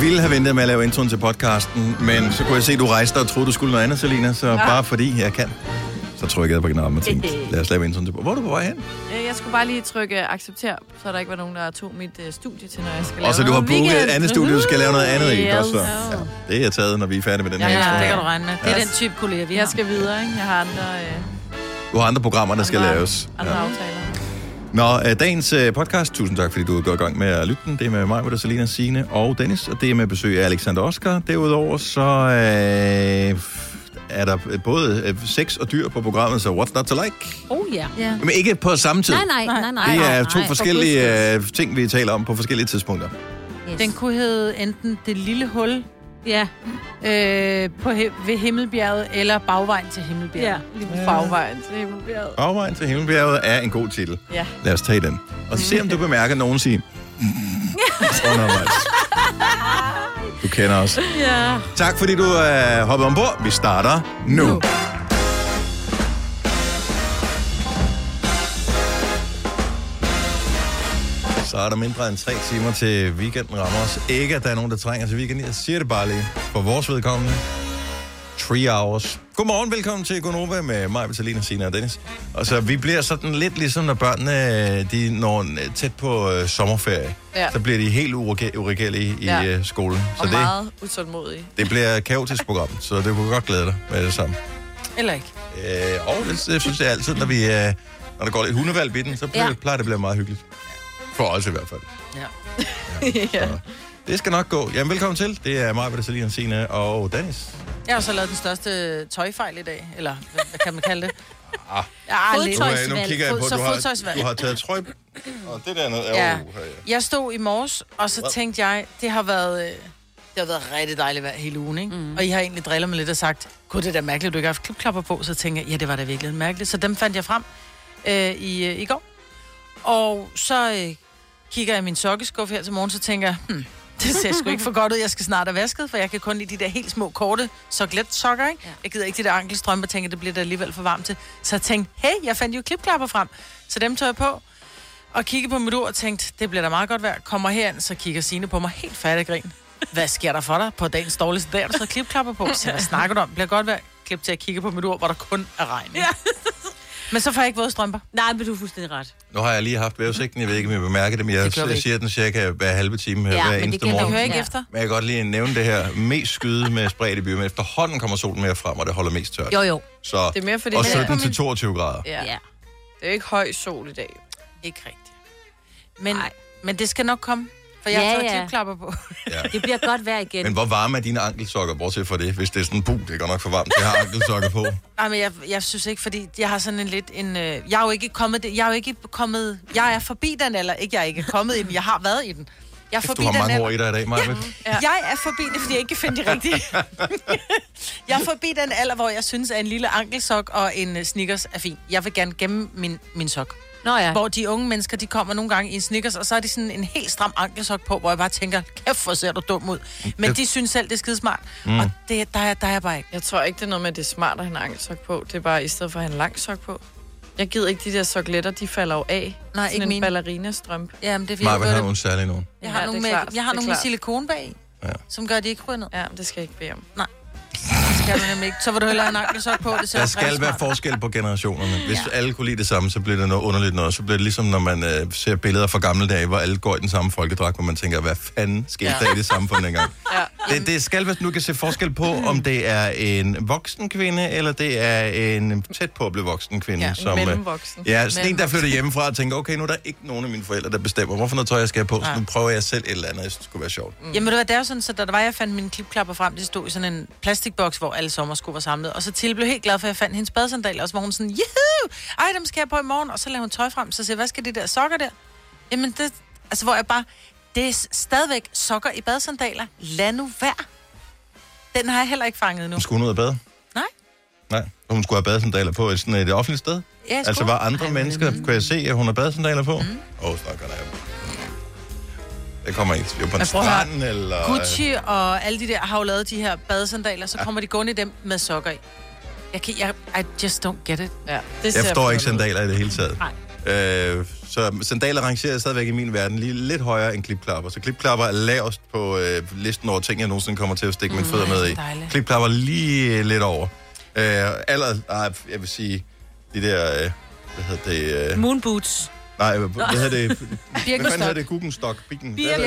Jeg ville have ventet med at lave introen til podcasten, men så kunne jeg se, at du rejste og troede, du skulle noget andet, Selina, så bare fordi jeg kan. Så trykkede jeg på knappen og tænkte, lad os lave introen til podcasten. Hvor er du på vej hen? Jeg skulle bare lige trykke accepter, så der ikke var nogen, der tog mit studie til, når jeg skal lave og så du har booket et andet studie, du skal lave noget andet i. Yes. Ja, det er taget, når vi er færdige med den her intro. Ja, det kan du regne med. Det er den type kollega, vi har. Jeg skal videre, ikke? Jeg har andre... Du har andre programmer, der skal laves. Andre aftaler. Nå, dagens podcast, tusind tak, fordi du går i gang med at lytte den. Det er med mig, hvor der Selina, Signe og Dennis, og det er med besøg af Alexander Oscar. Derudover så er der både sex og dyr på programmet, så what's not to like? Oh ja. Yeah. Men ikke på samme tid. Nej. Det er to forskellige ting, vi taler om på forskellige tidspunkter. Yes. Den kunne hedde enten Det Lille Hul, ved Himmelbjerget, eller Bagvejen til Himmelbjerget. Ja. Bagvejen til Himmelbjerget. Bagvejen til Himmelbjerget er en god titel. Ja. Lad os tage den. Og se, om du bemærker nogen sige... Du kender os. Ja. Tak, fordi du hoppede ombord. Vi starter nu. Så er der mindre end 3 timer til weekenden rammer os. Ikke, at der er nogen, der trænger til weekenden. Jeg siger det bare lige. For vores vedkommende. 3 hours. Godmorgen, velkommen til Gonova med mig, Vitalina, Sina og Dennis. Og så vi bliver sådan lidt ligesom, når børnene de når tæt på sommerferie. Ja. Så bliver de helt uregelige i skolen. Så og det, meget utålmodige. Det bliver kaotisk program, så det kunne godt glæde dig med det samme. Eller ikke. Og det synes jeg altid, når vi når der går lidt hundevalg i den, så plejer det at blive meget hyggeligt. For os i hvert fald. Ja. Det skal nok gå. Jamen, velkommen til. Det er mig, Selina, Sina og Dennis. Jeg har så lavet den største tøjfejl i dag. Eller, hvad kan man kalde det? Fodtøjsvalg. Nu kigger jeg på, du har taget trøj. Og det der er noget. Ja. Jeg stod i morges, og så tænkte jeg, det har været rigtig dejligt hver hele ugen, ikke? Mm. Og I har egentlig drillet mig lidt og sagt, gud, det der mærkeligt, du ikke har haft klipklapper på. Så tænkte jeg, ja, det var da virkelig mærkeligt. Så dem fandt jeg frem i går. Og så kigger jeg i min sokkeskuffe her til morgen, så tænker jeg, det ser sgu ikke for godt ud. Jeg skal snart have vasket, for jeg kan kun lide de der helt små, korte sokletsokker, ikke? Ja. Jeg gider ikke de der ankelstrømper, tænker, det bliver da alligevel for varmt til. Så jeg tænkte, hey, jeg fandt jo klipklapper frem. Så dem tog jeg på og kiggede på mit ur og tænkte, det bliver da meget godt værd. Kommer herind, så kigger Signe på mig helt fattig grin. Hvad sker der for dig på dagens dårligste dag, der så klipklapper på? Så hvad snakker du om? Bliver godt værd. Klip til at kigge på mit ur, hvor der kun er regn. Ja. Men så får jeg ikke vådstrømper. Nej, men du er fuldstændig ret. Nu har jeg lige haft vævesigten, jeg ved ikke, om jeg bemærker det, men jeg siger den cirka hver halve time her hver eneste morgen. Ja, men det hører ikke efter. Men jeg kan godt lige nævne det her mest skyde med spredte byer, men efterhånden kommer solen mere frem, og det holder mest tørt. Jo. Så, det er mere for det og 17-22 grader. Ja. Det er jo ikke høj sol i dag. Ikke rigtigt. Men det skal nok komme. For jeg har klipklapper på. Ja. Det bliver godt vejr igen. Men hvor varme er dine ankelsokker, bortset fra det? Hvis det er sådan, det er godt nok for varmt, jeg har ankelsokker på. Nej, men jeg synes ikke, fordi jeg har sådan en lidt en... Jeg er forbi den, eller ikke, jeg er ikke kommet i den. Jeg har været i den. Jeg er forbi den. Du har mange ord i dig i dag, Maja. Ja. Jeg er forbi det, fordi jeg ikke kan finde det rigtige. Jeg er forbi den alder, hvor jeg synes, at en lille ankelsok og en Snickers er fin. Jeg vil gerne gemme min sok. Nå ja. Hvor de unge mennesker, de kommer nogle gange i en Snickers, og så er de sådan en helt stram ankelsok på, hvor jeg bare tænker, kæft, hvor ser du dum ud. Men de synes selv, det er skidesmart. Og det, der er bare ikke. Jeg tror ikke, det er noget med, det er smart at have en ankelsok på. Det er bare i stedet for at have en lang sok på. Jeg gider ikke de der sokletter, de falder jo af. Nej, sådan ikke en ballerinastrømpe. Ja, men det er fordi, har nogen særlig nogen. Jeg har nogle med silikone bag, som gør, de ikke ryger ned. Ja, men det skal jeg ikke bede om. Nej. Så vil du hellere have en ankelsok på. Det der skal være forskel på generationerne. Hvis alle kunne lide det samme, så bliver det noget underligt noget. Så bliver det ligesom, når man ser billeder fra gamle dage, hvor alle går i den samme folkedragt, hvor man tænker, hvad fanden skete der i det samfund dengang? Ja. Det skal, hvis du kan se forskel på, om det er en voksen kvinde, eller det er en tæt på at blive voksen kvinde. Ja, som, mellemvoksen. Ja, sådan en, der flytter hjemmefra og tænker, okay, nu er der ikke nogen af mine forældre, der bestemmer, hvorfor noget tøj jeg skal på, så nu prøver jeg selv et eller andet, jeg synes, det skulle være sjovt. Jamen det var der sådan, så da jeg fandt mine klipklapper frem, de stod i sådan en plastikboks, hvor alle sommersko var samlet. Og så Tilly blev helt glad for, at jeg fandt hendes badesandaler, og så var hun sådan, juhu! Ej, dem skal jeg på i morgen. Og så lavede hun tøj frem, så siger, hvad skal de der sokker der? Jamen, det, altså, hvor jeg bare, det er stadigvæk sokker i badesandaler. Lad nu være. Den har jeg heller ikke fanget endnu. Hun skulle ud af bade? Nej, hun skulle have badesandaler på sådan et offentligt sted. Ja, altså, var andre mennesker, kunne jeg se, at hun har badesandaler på? Snakker der Det kommer ikke. Vi er på en strand, eller... Gucci og alle de der har jo lavet de her badesandaler, så kommer de gående i dem med sokker i. I just don't get it. Ja, jeg forstår ikke sandaler i det hele taget. Nej. Så sandaler rangerer stadigvæk i min verden lige lidt højere end klipklapper. Så klipklapper er lavest på listen over ting, jeg nogensinde kommer til at stikke mine fødder med i. Dejligt. Klipklapper lige lidt over. Jeg vil sige, de der, moonboots. Nej, hvad hedder det? Birkenstock. Ja.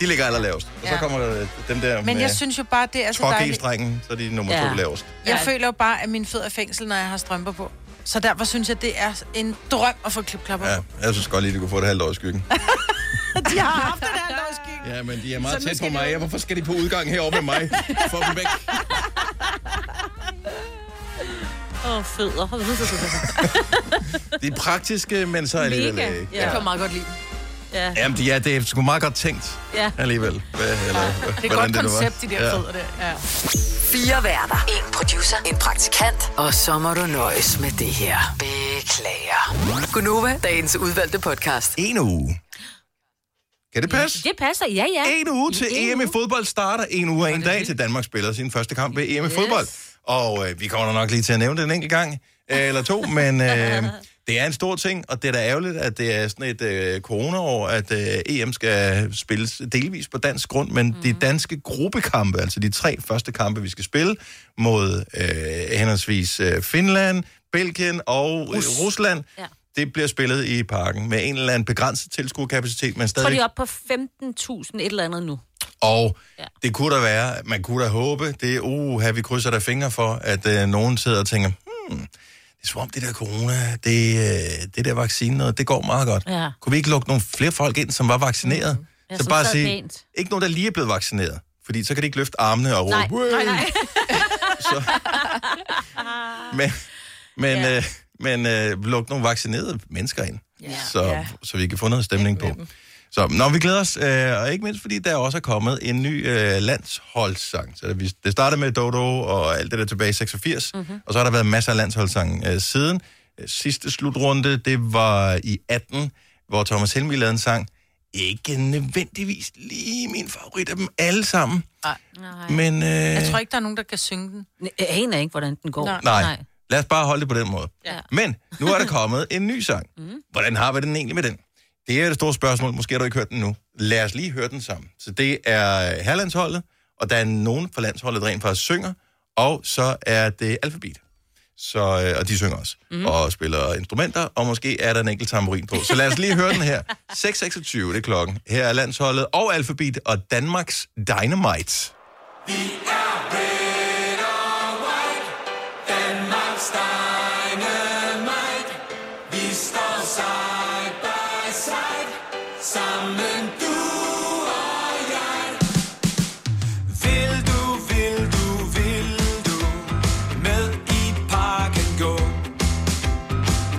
De ligger allerlavest. Og så kommer der dem der. Men jeg synes jo bare, det er så dejligt. Tråk-e-strengen, så er de nummer 2 lavest. Jeg føler jo bare, at mine fødder er fængsel, når jeg har strømper på. Så derfor synes jeg, det er en drøm at få klipklapper på. Ja, jeg synes godt lige, at de kunne få et halvt år i skyggen. De har haft det halvt år i skyggen. Ja, men de er meget tæt på mig. Hvorfor skal de på udgang heroppe med mig? Få dem væk. Fødder. De er praktiske, men så alligevel ikke. Ja. Jeg kan meget godt lide. Ja. Jamen, det er sgu meget godt tænkt alligevel. Det er et godt koncept, de der fødder der. Ja. 4 værter, en producer, en praktikant, og så må du nøjes med det her. Beklager. Gunova, dagens udvalgte podcast. En uge. Kan det passe? Det passer, ja. En uge til EM i fodbold starter. En uge og en dag til Danmark spiller sin første kamp ved EM i fodbold. Og vi kommer nok lige til at nævne det en enkelt gang, eller to, men det er en stor ting, og det er da ærgerligt, at det er sådan et coronaår, at EM skal spilles delvis på dansk grund, men de danske gruppekampe, altså de 3 første kampe, vi skal spille mod henholdsvis Finland, Belgien og Rusland, det bliver spillet i parken med en eller anden begrænset tilskuerkapacitet. Men stadig. Så er de oppe på 15.000 et eller andet nu. Og det kunne da være, man kunne da håbe, det er vi krydser der fingre for, at nogen sidder og tænker, det er som om det der corona, det der vaccine, noget, det går meget godt. Ja. Kunne vi ikke lukke nogle flere folk ind, som var vaccineret? Mm. Så bare sige, ikke nogen, der lige er blevet vaccineret, fordi så kan de ikke løfte armene og råbe. Nej. Så. Men lukke nogle vaccinerede mennesker ind, så vi kan få noget stemning på. Så når vi glæder os, og ikke mindst fordi der også er kommet en ny landsholdssang. Så det startede med Dodo og alt det der tilbage i 86, og så har der været masser af landsholdssange siden. Sidste slutrunde, det var i 18, hvor Thomas Helmig lavede en sang. Ikke nødvendigvis lige min favorit af dem alle sammen. Nej. Men, jeg tror ikke, der er nogen, der kan synge den. Jeg aner ikke, hvordan den går. Nej. Lad os bare holde det på den måde. Ja. Men nu er der kommet en ny sang. Hvordan har vi den egentlig med den? Det er et stort spørgsmål. Måske har du ikke hørt den nu. Lad os lige høre den sammen. Så det er herrelandsholdet, og der er nogen fra landsholdet, der rent faktisk synger, og så er det Alphabeat. Så, og de synger også, og spiller instrumenter, og måske er der en enkelt tamburin på. Så lad os lige høre den her. 6.26, det er klokken. Her er landsholdet og Alphabeat og Danmarks Dynamite. Vi er red og white, Danmarks Dynamite. Vi står sammen. Sammen du og jeg. Vil du med i parken gå?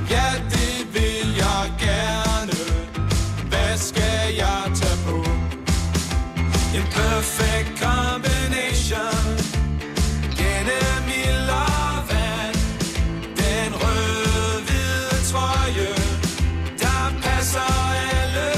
Ja, det vil jeg gerne. Hvad skal jeg tage på? En perfect combination. Gennem i loven. Den rød-hvide trøje, der passer alle.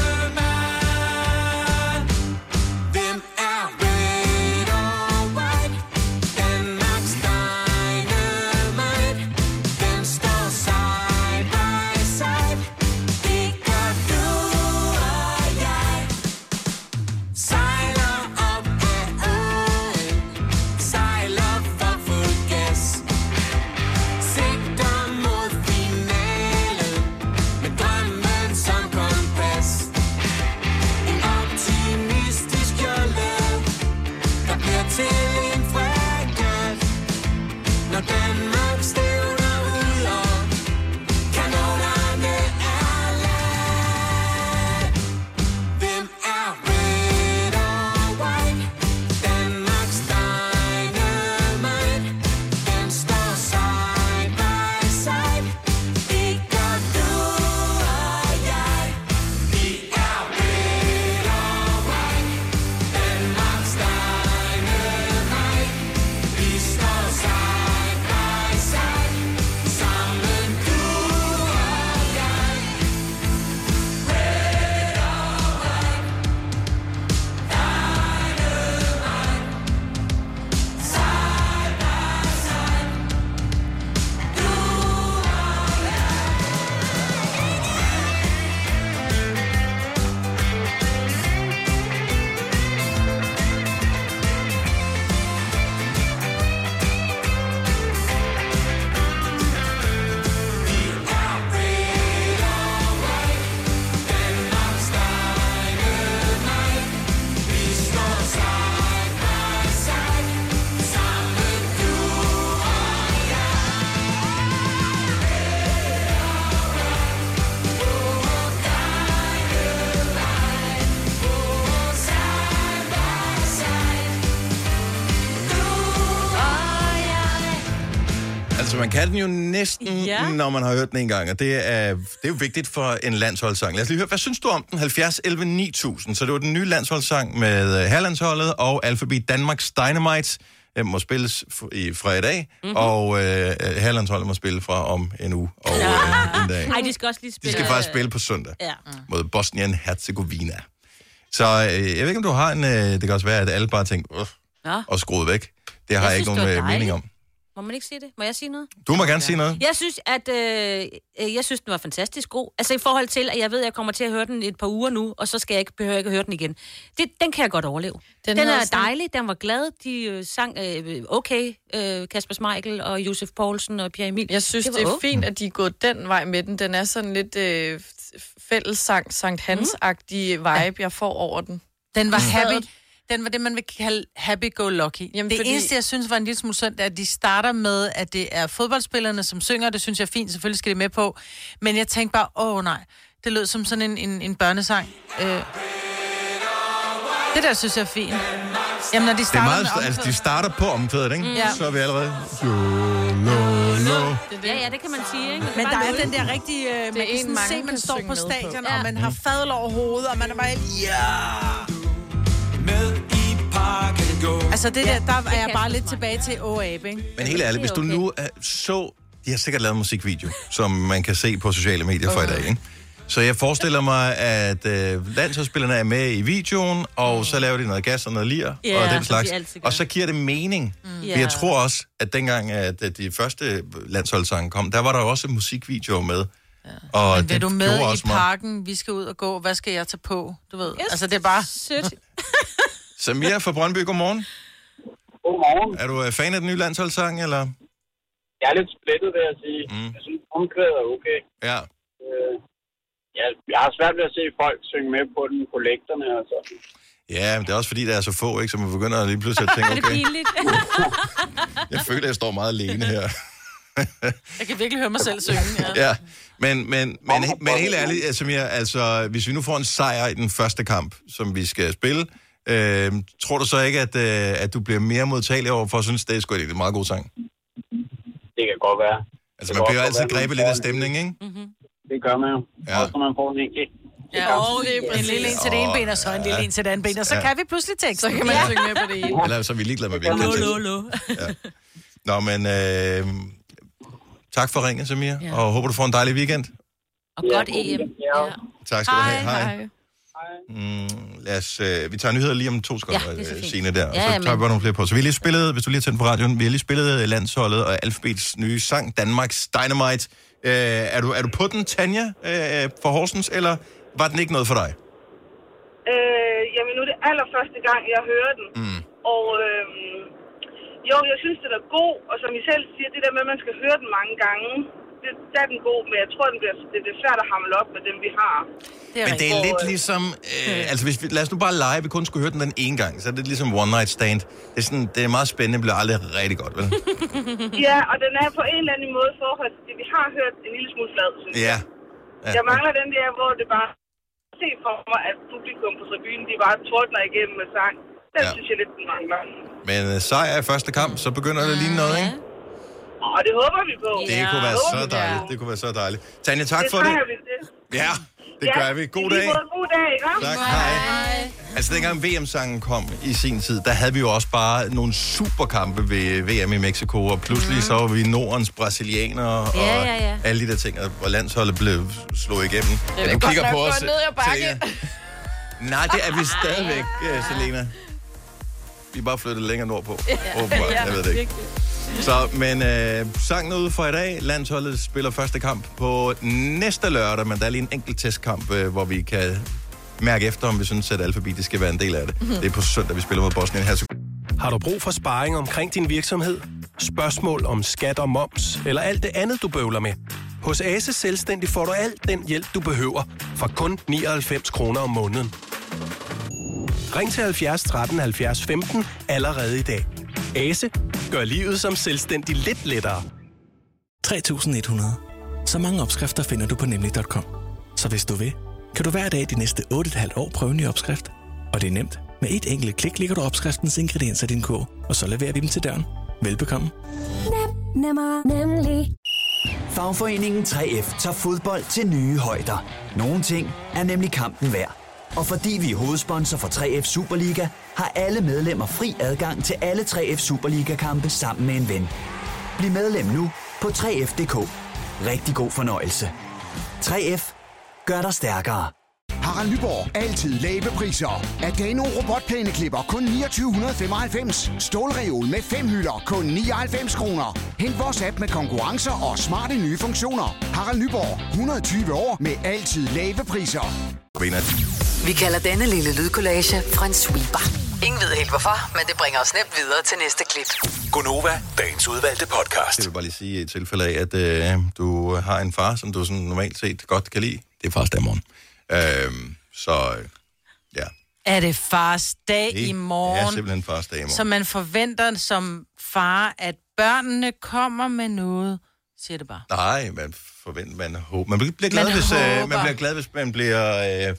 Altså, man kan den jo næsten, når man har hørt den en gang, og det er jo vigtigt for en landsholdssang. Lad os lige høre, hvad synes du om den? 70, 11, 9000. Så det var den nye landsholdssang med Herlandsholdet og Alphabeat Danmarks Dynamite. Må spilles fra i dag, og Herlandsholdet må spille fra om en uge og en dag. Nej, de skal også lige spille. De skal faktisk spille på søndag mod Bosnien-Herzegovina. Så jeg ved ikke, om du har en... det kan også være, at alle bare tænker, og skruet væk. Det har jeg ikke nogen mening om. Må man ikke sige det? Må jeg sige noget? Du må gerne sige noget. Jeg synes, at den var fantastisk god. Altså i forhold til, at jeg ved, at jeg kommer til at høre den et par uger nu, og så skal jeg ikke behøver at høre den igen. Den kan jeg godt overleve. Den er dejlig, den var glad. De sang Kasper Schmeichel og Josef Poulsen og Pierre Emil. Jeg synes, det er fint, at de er gået den vej med den. Den er sådan lidt fællessang, Sankt Hans-agtig vibe, jeg får over den. Den var happy. Den var det, man vil kalde happy-go-lucky. Det eneste, jeg synes var en lille smule synd, er, at de starter med, at det er fodboldspillerne, som synger. Det synes jeg er fint. Selvfølgelig skal det med på. Men jeg tænkte bare, nej. Det lød som sådan en børnesang. Det der, synes jeg er fint. Jamen, når de starter det er meget, de starter på omkvædet, ikke? Så er vi allerede... Ja, det kan man sige, ikke? Men der er den der rigtige... Man kan sådan se, man står på stadion, og man har fadel over hovedet, og man er bare... Med i parken gå. Altså det der, der er jeg bare lidt tilbage til OAB, ikke? Men helt ærligt, hvis du nu så... De har sikkert lavet musikvideo, som man kan se på sociale medier fra i dag, ikke? Så jeg forestiller mig, at landsholdsspillerne er med i videoen, og så laver de noget gas og noget lir, og den slags. Og så giver det mening. Men jeg tror også, at dengang, at de første landsholdssange kom, der var der også musikvideo med. Ja. Og men vil du med i parken? Vi skal ud og gå. Hvad skal jeg tage på? Du ved, altså det er bare sødt. Samia fra Brøndby, godmorgen. Godmorgen. Er du fan af den nye landsholdssang, eller? Jeg er lidt splittet, vil jeg sige. Jeg synes, omkvædet er okay. Ja. Jeg har svært ved at se folk synge med på den på lægterne og sådan. Ja, men det er også fordi, der er så få, ikke? Så man begynder lige pludselig at tænke, okay. Er det pinligt? Jeg føler, at jeg står meget alene her. Jeg kan virkelig høre mig selv synge, Men helt ærligt, Samia, altså, hvis vi nu får en sejr i den første kamp, som vi skal spille, tror du så ikke, at du bliver mere modtagelig over for at synes, det er sgu en meget god sang? Det kan godt være. Altså, man bliver altid grebet lidt af stemning, ikke? Mm-hmm. Det gør man jo. Også når man får en enkelt. En lille en til det ene ben, og så en lille en til det andet ben, og så kan vi pludselig tænke, så kan man synge med på det ene. Eller så er vi ligeglade med, at vi ikke kan tænke. Nå, men tak for ringen, Samia, og håber, du får en dejlig weekend. Og godt EM. Ja. Tak skal du have. Hej. Vi tager nyheder lige om 2 sekunder, Signe, der. Og så tager vi bare nogle flere på. Så vi lige spillede, hvis du lige har tændt på radioen, vi har lige spillet landsholdet og Alphabets nye sang, Danmarks Dynamite. Er du på den, Tanja, for Horsens, eller var den ikke noget for dig? Jamen, nu er det allerførste gang, jeg hører den. Og jo, jeg synes, den er god, og som I selv siger, det der med, at man skal høre den mange gange, det er den god, men jeg tror, det er svært at hamle op med dem, vi har. Men det er lidt ligesom... altså, hvis vi, lad os nu bare lege, vi kun skulle høre den ene gang, så er det ligesom one night stand. Det er, sådan, det er meget spændende, bliver aldrig rigtig godt, vel? Ja, og den er på en eller anden måde forhold til det, vi har hørt en lille smule flad, synes jeg. Jeg mangler den der, hvor det bare... Se for mig, at publikum på tribunen, de bare tordner igennem med sang. Den synes jeg lidt, den mangler. Men sejr i første kamp, så begynder det at ligne noget, ikke? Og det håber vi på. Det kunne være så dejligt. Det kunne være så dejligt. Tanja, tak for det. Ja, det gør vi. God dag. God dag, ikke? Tak, hej. Altså, dengang VM-sangen kom i sin tid, der havde vi jo også bare nogle superkampe ved VM i Mexico, og pludselig så var vi Nordens brasilianere, og alle de der ting, og landsholdet blev slået igennem. Ja, du kigger på os, Selena. Nej, det er vi stadigvæk, Selena. Vi er bare flyttet længere nordpå. Jeg ved det ikke. Så, men sangen er ude for i dag. Landsholdet spiller første kamp på næste lørdag, men der er lige en enkelt testkamp, hvor vi kan mærke efter, om vi synes, at Alphabeat skal være en del af det. Det er på søndag, vi spiller mod Bosnien-Herzegovina. Har du brug for sparring omkring din virksomhed? Spørgsmål om skat og moms, eller alt det andet, du bøvler med? Hos ASE Selvstændig får du alt den hjælp, du behøver, for kun 99 kroner om måneden. Ring til 70 13 70 15 allerede i dag. ASE gør livet som selvstændig lidt lettere. 3.100. Så mange opskrifter finder du på nemlig.com. Så hvis du vil, kan du hver dag de næste 8,5 år prøve en ny opskrift. Og det er nemt. Med et enkelt klik ligger du opskriftens ingredienser i din kog, og så leverer vi dem til døren. Velbekomme. Nemmere, nemlig. Fagforeningen 3F tager fodbold til nye højder. Nogle ting er nemlig kampen værd. Og fordi vi er hovedsponsor for 3F Superliga, har alle medlemmer fri adgang til alle 3F Superliga-kampe sammen med en ven. Bliv medlem nu på 3F.dk. Rigtig god fornøjelse. 3F gør dig stærkere. Harald Nyborg. Altid lave priser. Adano robotplæneklipper kun 2995. Stålreol med 5 hylder kun 99 kroner. Hent vores app med konkurrencer og smarte nye funktioner. Harald Nyborg. 120 år med altid lave priser. Vi kalder denne lille lydkollage for en sweeper. Ingen ved helt hvorfor, men det bringer os nemt videre til næste klip. Gunova, dagens udvalgte podcast. Jeg vil bare lige sige i tilfælde af, at du har en far, som du sådan normalt set godt kan lide. Det er fars dag i morgen. Ja. Er det fars dag i morgen? Ja, simpelthen fars dag i morgen. Så man forventer som far, at børnene kommer med noget, siger det bare. Nej, man forventer, man håber. Man bliver glad, hvis man bliver...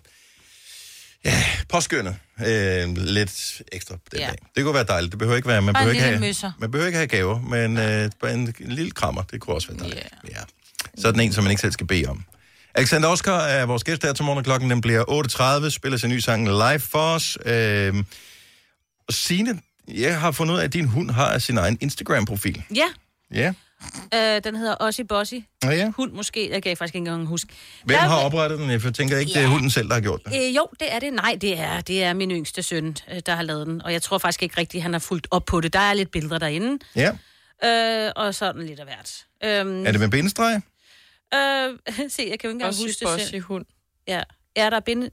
Ja, påskyndet. Lidt ekstra på den dag. Det kunne være dejligt. Det behøver ikke være... Man behøver ikke have gaver, men en lille krammer, det kunne også være dejligt. Yeah. Ja. Sådan en, som man ikke selv skal bede om. Alexander Oscar er vores gæst her til morgen, klokken den bliver 8.30. Spiller sin nye sang live for os. Og Signe, jeg har fundet ud af, at din hund har sin egen Instagram-profil. Ja. Yeah. Den hedder Ossie Bossie. Hund måske, jeg kan faktisk ikke engang huske. Hvem har oprettet den? Jeg tænker ikke, det er hunden selv, der har gjort det. Jo, det er det. Nej, det er min yngste søn, der har lavet den. Og jeg tror faktisk ikke rigtigt, han har fulgt op på det. Der er lidt billeder derinde. Ja. Og sådan lidt af hvert. Er det med bindestreg? Se, jeg kan jo ikke engang huske det selv. Ossie hund. Ja, der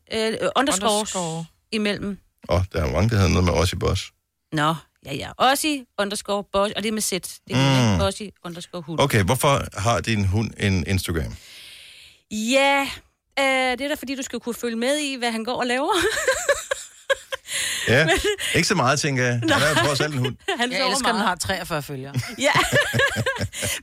er underscore imellem. Der er jo mange, der hedder noget med Ossie Boss. Nå. Ja. Ossie_Boss, og det er med Z. Det er Ossie_hund. Okay, hvorfor har din hund en Instagram? Ja, det er da fordi, du skal kunne følge med i, hvad han går og laver. Ja, men... ikke så meget, tænker jeg. Han er jo også selv en hund. Jeg elsker, at han har 43 følgere. Ja,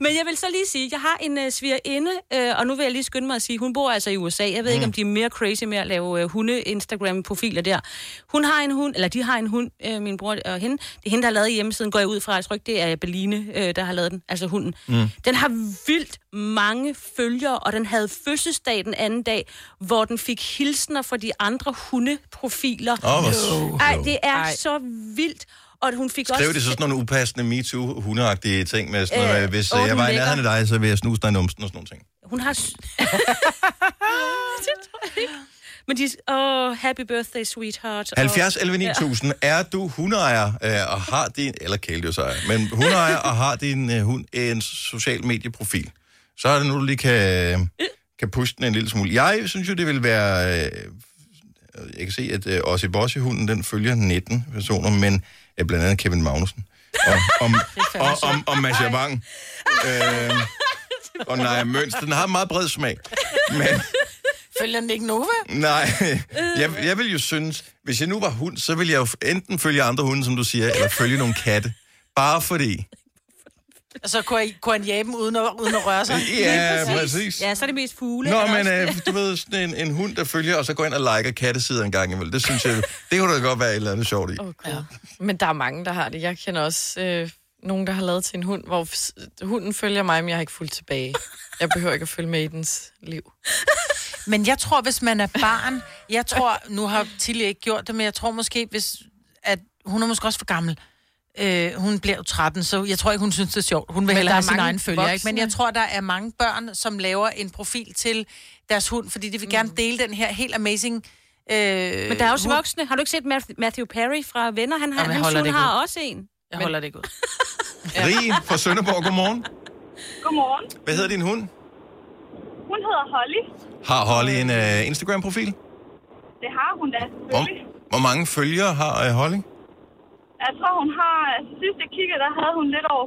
men jeg vil så lige sige, jeg har en svigerinde, og nu vil jeg lige skynde mig at sige, hun bor altså i USA. Jeg ved ikke, om de er mere crazy med at lave hunde-Instagram-profiler der. Hun har en hund, eller de har en hund, min bror og hende. Det er hende, der har lavet hjemmesiden, går jeg ud fra. Jeg tror ikke, det er Beline, der har lavet den, altså hunden. Den har vildt mange følgere, og den havde fødselsdag den anden dag, hvor den fik hilsner fra de andre hundeprofiler. Det er så vildt. Og hun fik også... Skrev det så sådan nogle upassende MeToo-hundeagtige ting med sådan noget, hvis jeg var i nærheden af dig, så ville jeg snuse dig i numsen og sådan nogle ting. Hun har... Det tror jeg ikke. Men de... happy birthday, sweetheart. 70 11 9000. Er du hundeejer og har din... Eller kæledyrsejer. Men hundeejer og har din hund en social medieprofil. Så er det nu, du lige kan pushe den en lille smule. Jeg synes jo, det vil være... Jeg kan se, at Ossie Bossie-hunden, den følger 19 personer, men blandt andet Kevin Magnussen. Og Matthew Perry. Og Naja Mønster. Den har en meget bred smag. Men... Følger den ikke Nova? Nej. Jeg vil jo synes, hvis jeg nu var hund, så ville jeg jo enten følge andre hunde, som du siger, eller følge nogle katte. Bare fordi... Og så kunne han jæbe dem uden at røre sig. Ja, præcis. Ja, så er det mest fugle. Nå, men du ved, sådan en hund, der følger, og så går ind og liker kattesider en gang imellem. Det synes jeg, det kunne da godt være et eller andet sjovt i. Okay. Ja. Men der er mange, der har det. Jeg kender også nogen, der har lavet til en hund, hvor hunden følger mig, men jeg har ikke fulgt tilbage. Jeg behøver ikke at følge med i dens liv. Men jeg tror, hvis man er barn, nu har Tilly ikke gjort det, men jeg tror måske, at hun er måske også for gammel. Hun blev 13, så jeg tror ikke, hun synes, det er sjovt. Hun vil hellere have sin egen følger, ikke? Men jeg tror, der er mange børn, som laver en profil til deres hund, fordi de vil gerne dele den her helt amazing... Men der er også voksne. Har du ikke set Matthew Perry fra Venner? Hans hund har også en. Jeg holder det ikke ud. Rie fra Sønderborg, godmorgen. Godmorgen. Hvad hedder din hund? Hun hedder Holly. Har Holly en Instagram-profil? Det har hun da, selvfølgelig. Hvor mange følgere har Holly? Jeg tror, hun har... Sidst jeg kiggede, der havde hun lidt over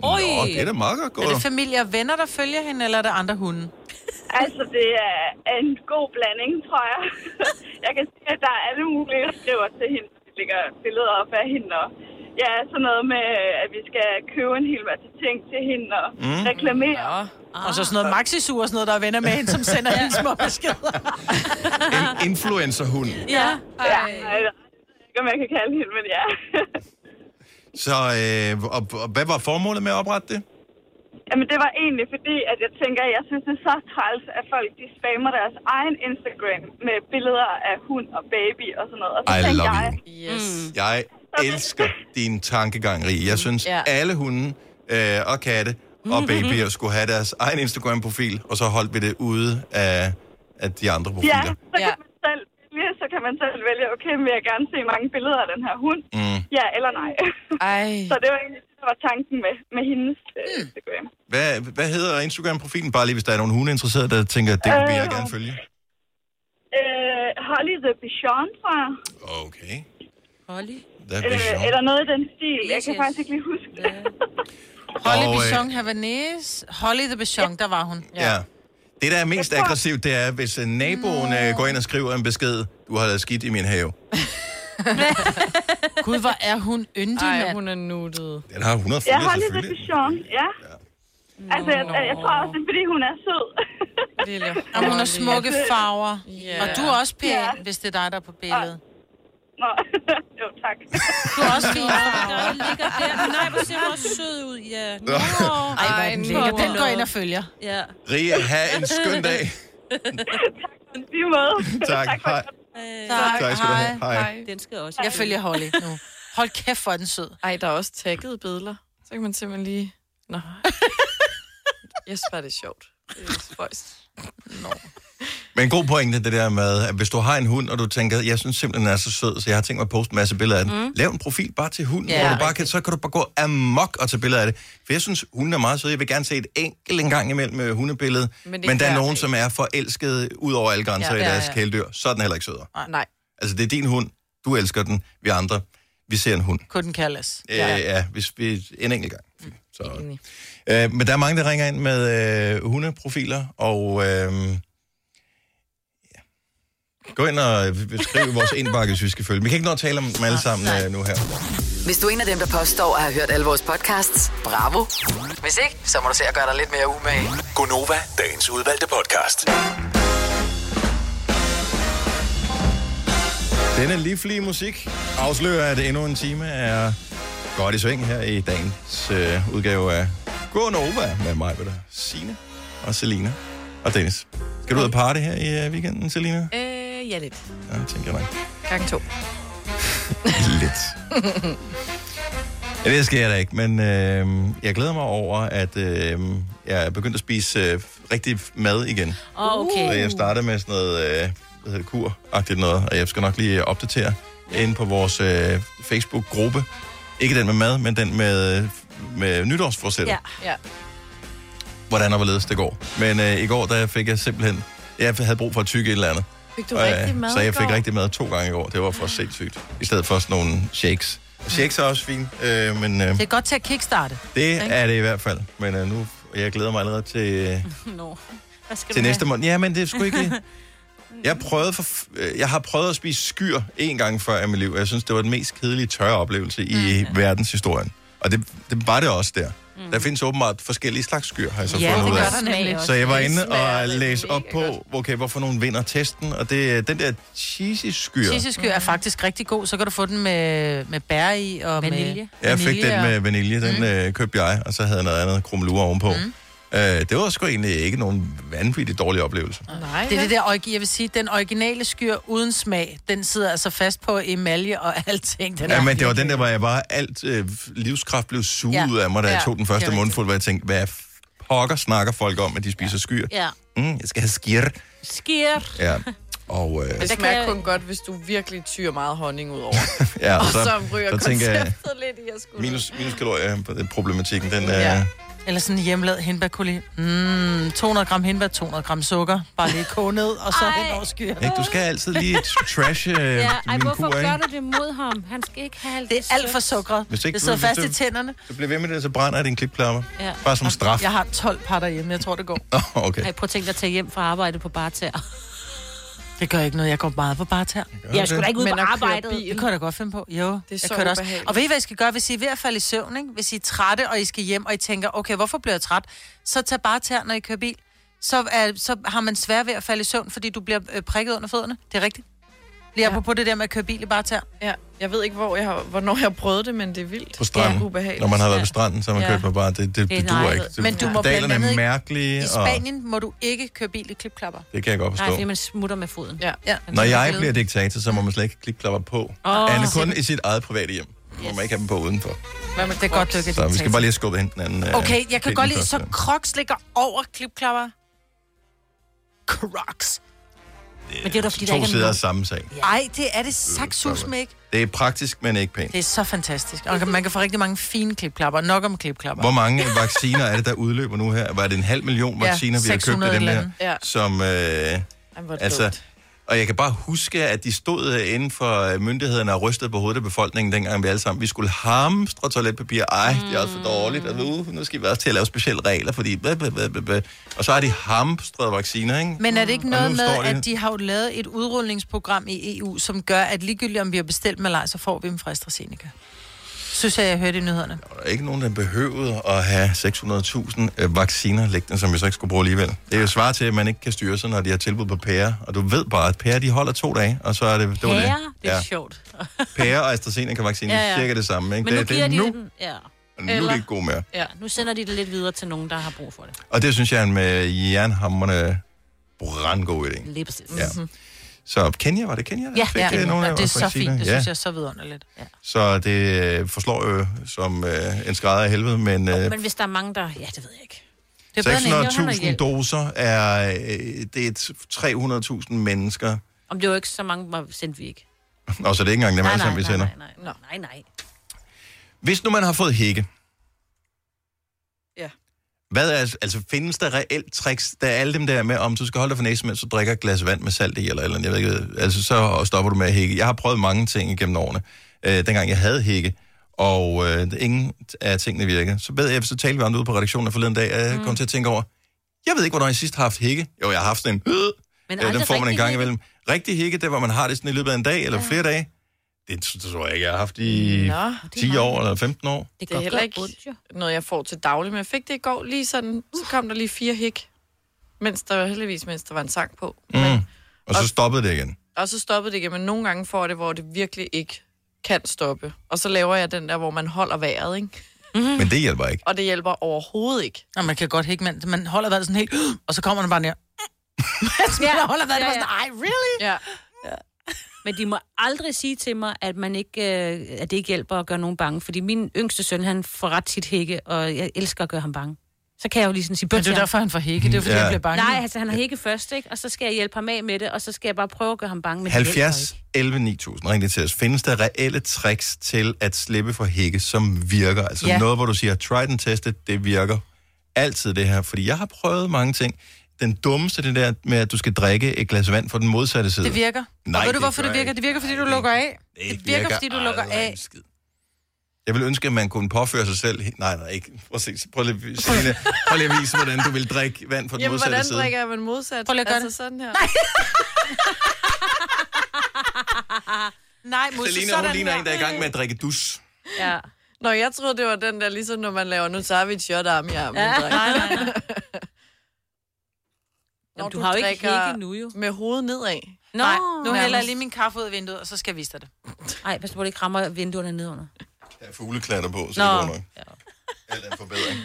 100. Oj! Nå, det er da meget godt. Er det familie og venner, der følger hende, eller er det andre hunde? Altså, det er en god blanding, tror jeg. Jeg kan sige, at der er alle mulige, der skriver til hende. De lægger billeder op af hende, og ja, sådan noget med, at vi skal købe en hel masse ting til hende, og reklamere. Ja. Og så sådan noget maxisur og sådan noget, der er venner med hende, som sender hende små beskeder. En influencerhund. Ja. Ej. Om jeg kan kalde hende, men ja. Så, og hvad var formålet med at oprette det? Jamen, det var egentlig fordi, at jeg tænker, at jeg synes, det er så træls, at folk de spammer deres egen Instagram med billeder af hund og baby og sådan noget. Og så I love jeg, you. Yes. Jeg elsker din tankegang, Rie. Jeg synes, alle hunde og katte og babyer skulle have deres egen Instagram-profil, og så holdt vi det ude af de andre profiler. Ja, så kan man selv vælge, okay, vil jeg gerne se mange billeder af den her hund? Mm. Ja eller nej. Så det var egentlig var tanken med hendes Instagram. Hvad hedder Instagram-profilen? Bare lige, hvis der er nogen hundeinteresserede, der tænker, at det vil jeg gerne følge. Holly the Bichon, tror jeg. Okay. Holly? Eller noget i den stil. Jeg kan faktisk ikke lige huske det. Holly Bichon Havanese. Holly the Bichon, der var hun. Ja. Det, der er mest aggressivt, det er, hvis naboen går ind og skriver en besked, du har lavet skidt i min have. Gud, hvor er hun yndig, mand. Ej, hun er nuttet. Den har 100 følgere, selvfølgelig. Jeg har lidt vision, altså, jeg tror også, det er, fordi hun er sød. Og hun har smukke farver. Yeah. Og du er også pæn, hvis det er dig, der er på billedet. Nå, jo tak. Du er også fint. Der ligger der. Nej, hvor ser du også sød ud. Ja. Nå. Ej, hvor den ligger. Den går ind og følger. Ja. Ria, have en skøn dag. Tak for en fin måde. Tak, hej. Tak, hej. Den skal også. Jeg følger Holly nu. Hold kæft, hvor er den sød. Ej, der er også taggede billeder. Så kan man simpelthen lige... Nå. Jeg synes bare, det er sjovt. Det er spøjst. Nå. Men god pointe, det der med, at hvis du har en hund, og du tænker, jeg synes simpelthen, den er så sød, så jeg har tænkt mig at poste en masse billeder af den. Mm. Lav en profil bare til hunden, hvor du bare kan, så kan du bare gå amok og tage billeder af det. For jeg synes, hunden er meget sød. Jeg vil gerne se et enkelt gang imellem hundebillede, men der er nogen, som er forelsket ud over alle grænser i deres kæledyr. Så er den heller ikke sødere. Nej. Altså, det er din hund. Du elsker den. Vi andre, vi ser en hund. Kun den kaldes. Hvis vi en enkelt gang. Så. Men der er mange, der ringer ind med hundeprofiler, og... gå ind og skriv vores indbakke, hvis vi skal følge. Vi kan ikke nå at tale om dem alle sammen nu her. Hvis du er en af dem, der påstår at have hørt alle vores podcasts, bravo. Hvis ikke, så må du se at gøre dig lidt mere umage. Gonova, dagens udvalgte podcast. Denne livlige musik afslører, at endnu en time er godt i sving her i dagens udgave af Gonova med mig, med Signe og Selina og Dennis. Skal du ud og party her i weekenden, Selina? Ja, lidt. Ja, tænker jeg. Gang 2. Lidt. Ja, det sker jeg da ikke, men jeg glæder mig over, at jeg er begyndt at spise rigtig mad igen. Okay. Så jeg startede med sådan noget kur-agtigt noget, og jeg skal nok lige opdatere inde på vores Facebook-gruppe. Ikke den med mad, men den med nytårsforsætter. Ja. Hvordan og hvorledes det går. Men i går, der fik jeg simpelthen... Jeg havde brug for at tygge et eller andet. Fik du rigtig mad? Så jeg fik rigtig mad 2 gange i går. Det var for sindssygt. I stedet for sådan nogle shakes. Shakes er også fint, men... det er godt til at kickstarte. Det er det i hvert fald. Men nu... Jeg glæder mig allerede til... til næste måned. Ja, men det er sgu ikke... Jeg har prøvet at spise skyr 1 gang før i mit liv. Jeg synes, det var den mest kedelige tørre oplevelse i verdenshistorien. Og det var det også der. Der findes åbenbart forskellige slags skyr, har jeg så fundet ud af. Så jeg var inde og læse op på, okay, hvorfor nogen vinder testen, og det den der cheesy skyr. Cheesy skyr er faktisk rigtig god, så kan du få den med bær i og vanilje. Jeg fik den med vanilje, den købte jeg, og så havde jeg noget andet krummelure ovenpå. Det var sgu egentlig ikke nogen vanvittigt dårlig oplevelse. Nej, det er det der, jeg vil sige, den originale skyr uden smag, den sidder altså fast på emalje og alting. Ja, men det var den der, hvor jeg bare alt livskraft blev suget ud af mig, da jeg tog den første mundfuld, hvor jeg tænkte, hvad pokker snakker folk om, at de spiser skyr? Ja. Jeg skal have skir. Ja. Og, det smager kun godt, hvis du virkelig tyrer meget honning ud over. Og så ryger konceptet lidt i at skulle. Minuskalorier, problematikken, den er... Eller sådan en hjemmelavet hindbærkoli. 200 gram hindbær, 200 gram sukker. Bare lige koge ned, og så hen over skyret. Du skal altid lige trashe min kur, ikke? Ej, hvorfor gør du det mod ham? Han skal ikke have alt. Det er alt for sukkeret. Det sidder fast i tænderne. Du bliver ved med det, så brænder din klipklammer. Ja. Bare som straf. Jeg har 12 par derhjemme, jeg tror, det går. Okay. Prøv at tænke dig at tage hjem fra arbejde på bartær. Det gør ikke noget, jeg går meget på bartær. Jeg skulle da ikke ud på arbejdet. Det kunne jeg da godt finde på. Jo, det er så også. Og ved I, hvad I skal gøre, hvis I er ved at falde i søvn, ikke? Hvis I er trætte, og I skal hjem, og I tænker, okay, hvorfor bliver jeg træt? Så tag bartær, når I kører bil. Så har man svært ved at falde i søvn, fordi du bliver prikket under fødderne. Det er rigtigt. Lige apropos det der med at køre bil i bare tær. Ja. Jeg ved ikke, hvornår jeg prøvede det, men det er vildt. På stranden. Ja. Når man har været på stranden, så har man kørt på bare. Det duer ikke. Men du må blandt andet mærkelige. I Spanien må du ikke køre bil i klipklapper. Det kan jeg godt forstå. Nej, fordi man smutter med foden. Ja. Ja. Når jeg bliver diktator, så må man slet ikke klipklapper på. Andet kun i sit eget private hjem. Yes. Må man ikke have dem på udenfor. Men det er godt dykket. Så vi skal bare lige skubbe hen den anden. Okay, jeg kan godt lide, så Crocs ligger over klipklapper. Crocs. Men det er da, fordi to sider af samme sag. Nej, det er det saksus med ikke. Det er praktisk, men ikke pænt. Det er så fantastisk. Og man kan få rigtig mange fine klipklapper. Nok om klipklapper. Hvor mange vacciner er det, der udløber nu her? Var det 500.000 vacciner, vi har købt af dem her? Ja. Som, altså, og jeg kan bare huske, at de stod inden for myndighederne og rystede på hovedet af befolkningen, dengang vi alle sammen. Vi skulle hamstre toiletpapir. Ej, det er også for dårligt. Og nu skal vi også til at lave specielle regler, fordi... Og så har de hamstret vacciner, ikke? Men er det ikke noget med, at de har lavet et udrulningsprogram i EU, som gør, at ligegyldigt om vi har bestilt malaj, så får vi dem fra AstraZeneca? Synes jeg hørte i nyhederne. Der er ikke nogen, der behøvede at have 600.000 vacciner liggende, som vi så ikke skulle bruge alligevel. Det er jo svar til, at man ikke kan styre sig, når de har tilbud på pære. Og du ved bare, at pære, de holder 2 dage, og så er det... Pære? Det er sjovt. Pære og AstraZeneca-vacciner, cirka det samme, ikke? Men det, nu giver det, de den, nu er det ikke god mere. Ja, nu sender de det lidt videre til nogen, der har brug for det. Og det synes jeg er en med jernhammerne brandgod idé. Lige præcis. Ja. Mm-hmm. Så Kenya, var det Kenya? Ja, fik, nogle og det er så fint, det synes jeg er så vidunderligt. Ja. Så det forslår jo som en skrædder af helvede, men... men hvis der er mange, der... Ja, det ved jeg ikke. 600.000 doser er... Det er 300.000 mennesker. Om det var ikke så mange, sendte vi ikke. Nå, så det er ikke engang dem alle sammen, vi sender. Nej. Hvis nu man har fået hække... Ja. Hvad er, altså findes der reelt tricks, der er alle dem der med, om du skal holde dig for næsen, mens du drikker et glas vand med salt i, eller jeg ved ikke, altså så stopper du med at hække. Jeg har prøvet mange ting igennem årene, dengang jeg havde hække, og ingen af tingene virkede. Så ved jeg, så talte vi om det ude på redaktionen forleden dag, og jeg kom til at tænke over, jeg ved ikke, hvornår jeg sidst har haft hække. Jo, jeg har haft sådan en, den får man en gang imellem. Rigtig hække, det var, man har det sådan i løbet af en dag, eller flere dage. Det tror jeg ikke, jeg har haft i 10 år eller 15 år. Det er heller ikke noget, jeg får til daglig, men jeg fik det i går lige sådan, så kom der lige 4 hæk, mens der var en sang på. Men, og så stoppede det igen. Og så stoppede det igen, men nogle gange får det, hvor det virkelig ikke kan stoppe. Og så laver jeg den der, hvor man holder vejret, ikke? Mm-hmm. Men det hjælper ikke. Og det hjælper overhovedet ikke. Nå, man kan godt hække, man holder vejret sådan helt, og så kommer den bare ned. Man holder vejret, sådan, ej, really? Ja. Men de må aldrig sige til mig, at man ikke, at det ikke hjælper at gøre nogen bange. Fordi min yngste søn, han får ret tit hække, og jeg elsker at gøre ham bange. Så kan jeg jo lige sådan sige... Men det er derfor, han får hække. Det er jo, fordi han bliver bange. Nej, altså han har hække først, ikke? Og så skal jeg hjælpe ham af med det, og så skal jeg bare prøve at gøre ham bange. 70, 11, 9000. Ring det til os. Findes der reelle tricks til at slippe for hække, som virker? Altså noget, hvor du siger, tried and tested, det virker altid det her. Fordi jeg har prøvet mange ting. Den dummeste, det der med, at du skal drikke et glas vand fra den modsatte side. Det virker. Nej, og ved du, hvorfor det virker? Det virker, fordi du lukker af. Det virker, fordi du lukker af. Jeg vil ønske, at man kunne påføre sig selv... Nej, ikke. Prøv lige at vise, hvordan du vil drikke vand fra den modsatte side. Hvordan drikker jeg med den modsatte? Prøv lige at gøre det. Altså sådan her. Nej, modsatte sådan her. Selina, hun ligner en, der er i gang med at drikke dus. Ja. Nå, jeg troede, det var den der, ligesom når man laver... Nu tager vi et shot af armen. Nej. Jamen, du har jo ikke hække nu, jo. Med hovedet nedad. Nej, nu hælder jeg lige min kaffe ud af vinduet, og så skal jeg vise dig det. Nej, pas på, det ikke rammer vinduerne nedunder. Jeg har fugleklatter på, så det går nok. Alt er en forbedring.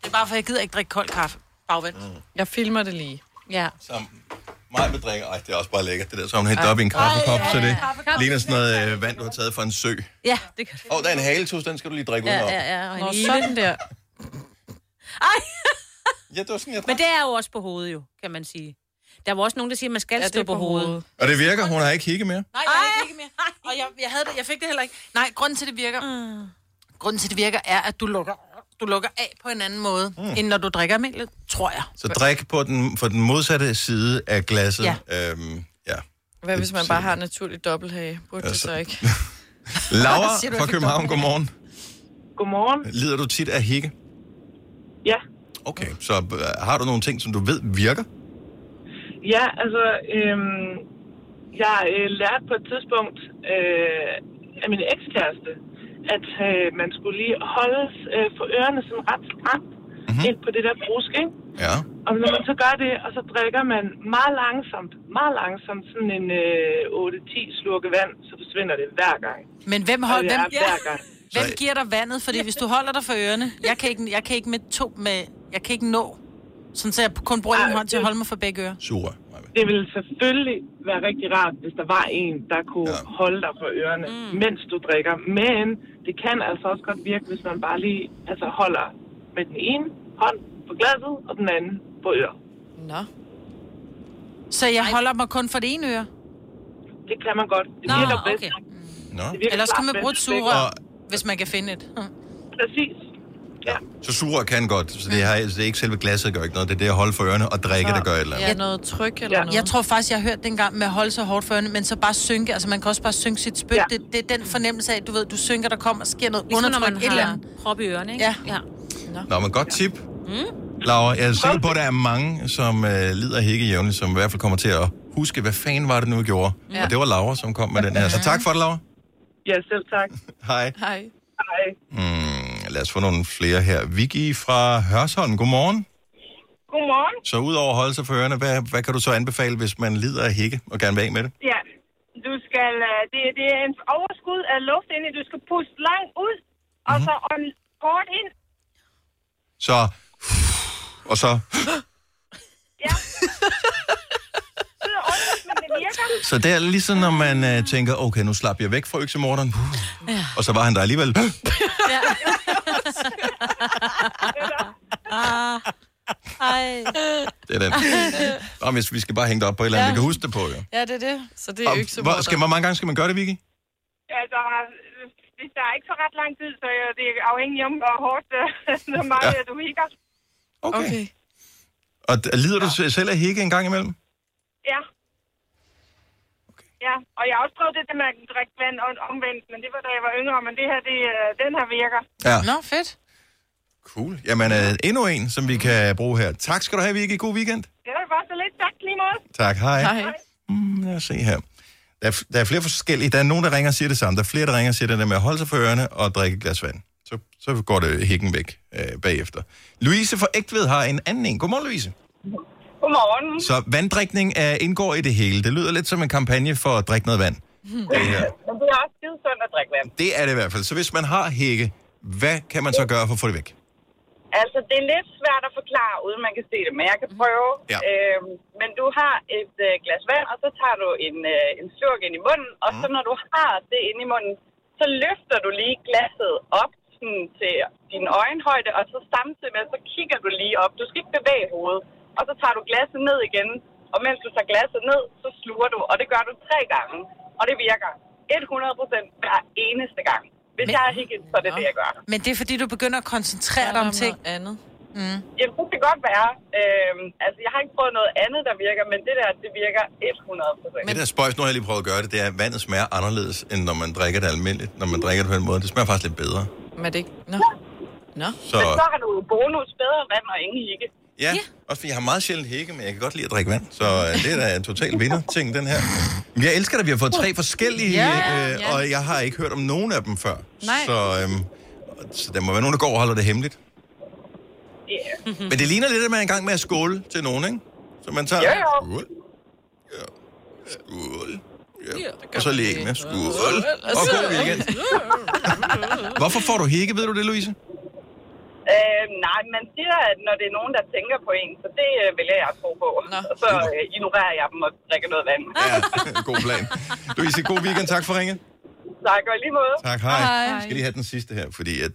Det er bare, for jeg gider ikke drikke kold kaffe. Bagvendt. Jeg filmer det lige. Ja. Sammen. Mig med drikker. Ej, det er også bare lækkert, det der. Så hun hældt op i en kaffekop, så det ligner sådan noget vand, du har taget fra en sø. Ja, det kan det. Der er en haletus, den skal du lige drikke udenop. Ja, og sådan der. Ej. Ja, det var sådan, men det er jo også på hovedet, jo, kan man sige. Der var også nogen, der siger, at man skal stå på hovedet. Og det virker, hun har ikke hække mere. Nej, jeg har ikke hække mere. Og jeg havde det, jeg fik det heller ikke. Nej, grunden til, det virker, er, at du lukker af på en anden måde, end når du drikker almindeligt, tror jeg. Så drik på den modsatte side af glasset. Ja. Hvad hvis man bare har naturlig dobbelthage? Burde det så ikke? Laura fra København, godmorgen. Godmorgen. Lider du tit af hække? Ja. Okay, så har du nogle ting, som du ved virker? Ja, altså, jeg lærte på et tidspunkt af min ekskæreste, at man skulle lige holdes for ørerne sådan ret stramt ind på det der brusk, ikke? Ja. Og når man så gør det, og så drikker man meget langsomt, sådan en 8-10 slurke vand, så forsvinder det hver gang. Men hvem giver dig vandet? Fordi hvis du holder dig for ørerne, jeg kan ikke nå, sådan så jeg kun bruger en hånd til at holde mig for begge ører. Sure. Det ville selvfølgelig være rigtig rart, hvis der var en, der kunne holde dig for ørerne, mens du drikker. Men det kan altså også godt virke, hvis man bare lige holder med den ene hånd på glasset, og den anden på øret. Nå. Så jeg holder mig kun for det ene øre? Det kan man godt. Det virker bedst. Okay. Ellers kan man bruge et sugerør, hvis man kan finde et. Præcis. Ja. Så sugerør kan godt, så det er ikke selve glasset, gør ikke noget. Det er det at holde for ørerne og drikke, der gør et eller andet. Ja, noget tryk eller noget. Jeg tror faktisk, jeg har hørt den gang med at holde så hårdt for ørerne, men så bare synke. Altså man kan også bare synke sit spyt. Ja. Det er den fornemmelse af, at du ved, du synker, der kommer og sker noget ligesom undertryk. Ligesom når man har en prop i ørerne, ikke? Ja. Nå, men godt tip. Ja. Laura, jeg er sikker på, at der er mange, som lider hækkejævnligt, som i hvert fald kommer til at huske, hvad fanden var det nu, jeg gjorde. Ja. Og det var Laura, som kom med den her. Så tak for det, Laura. Ja, selv tak. Hej. Lad os få nogle flere her. Vicky fra Hørsholm, godmorgen. Godmorgen. Så udover at holde sig for ørerne, hvad kan du så anbefale, hvis man lider af hække og gerne vil af med det? Ja, du skal, det er en overskud af luft inde, du skal puste langt ud, og så ånde kort ind. Så, og så... Ja. Så det er ligesom, når man tænker, okay, nu slap jeg væk fra øksemorderen, og så var han der alligevel. Det er den. Nå, hvis vi skal bare hænge det op på et eller andet, vi kan huske det på, jo. Ja, det er det. Så det er øksemorderen. Hvor mange gange skal man gøre det, Vicky? Altså, hvis der er ikke så ret lang tid, så er det afhængigt om, hvor hårdt så meget du hikker. Okay. Og lider du selv af hikke en gang imellem? Ja. Ja, og jeg har også prøvet det der med at drikke vand omvendt, men det var da jeg var yngre, men det her, den her virker. Ja. Nå, fedt. Cool. Jamen, endnu en, som vi kan bruge her. Tak skal du have, Vicky. God weekend. Det var bare så lidt. Tak lige måde. Tak, hej. Lad os se her. Der er flere forskellige. Der er nogen, der ringer og siger det samme. Der er flere, der ringer og siger det der med at holde sig for ørerne og drikke et glas vand. Så går det hækken væk bagefter. Louise fra Ægtved har en anden en. Godmorgen, Louise. Godmorgen. Så vanddrikning indgår i det hele. Det lyder lidt som en kampagne for at drikke noget vand. Men det er også skidesundt at drikke vand. Det er det i hvert fald. Så hvis man har hække, hvad kan man så gøre for at få det væk? Altså, det er lidt svært at forklare, uden man kan se det, men jeg kan prøve. Ja. Men du har et glas vand, og så tager du en slurk ind i munden, og så når du har det ind i munden, så løfter du lige glasset op sådan, til din øjenhøjde, og så samtidig med, så kigger du lige op. Du skal ikke bevæge hovedet. Og så tager du glasset ned igen, og mens du tager glasset ned, så sluger du, og det gør du 3 gange, og det virker 100% hver eneste gang. Hvis jeg har hikket, så er det det, jeg gør. Men det er, fordi du begynder at koncentrere dig om ting andet? Jamen, det kan godt være. Jeg har ikke prøvet noget andet, der virker, men det der, det virker 100%. Men det der spøjs, nu har jeg lige prøvet at gøre det, det er, at vandet smager anderledes, end når man drikker det almindeligt. Når man drikker det på den måde, det smager faktisk lidt bedre. Men det ikke? Nå. Så har du bonus bedre vand og ingen hikke. Ja, også fordi jeg har meget sjældent hække, men jeg kan godt lide at drikke vand. Så det er da en total vinderting, den her. Men jeg elsker, at vi har fået 3 forskellige, og jeg har ikke hørt om nogen af dem før. Nej. Så der må være nogen, der går og holder det hemmeligt. Ja. Men det ligner lidt, at man er i gang med at skåle til nogen, ikke? Så man tager... Ja. Og så læg med skål. Og god weekend. Hvorfor får du hække, ved du det, Louise? Nej, man siger, at når det er nogen, der tænker på en, så det vælger jeg at tro på. Og så ignorerer jeg dem og drikker noget vand. Ja, god plan. Louise, god weekend. Tak for ringen. Tak, og lige måde. Tak, hej. Vi skal lige have den sidste her, fordi at,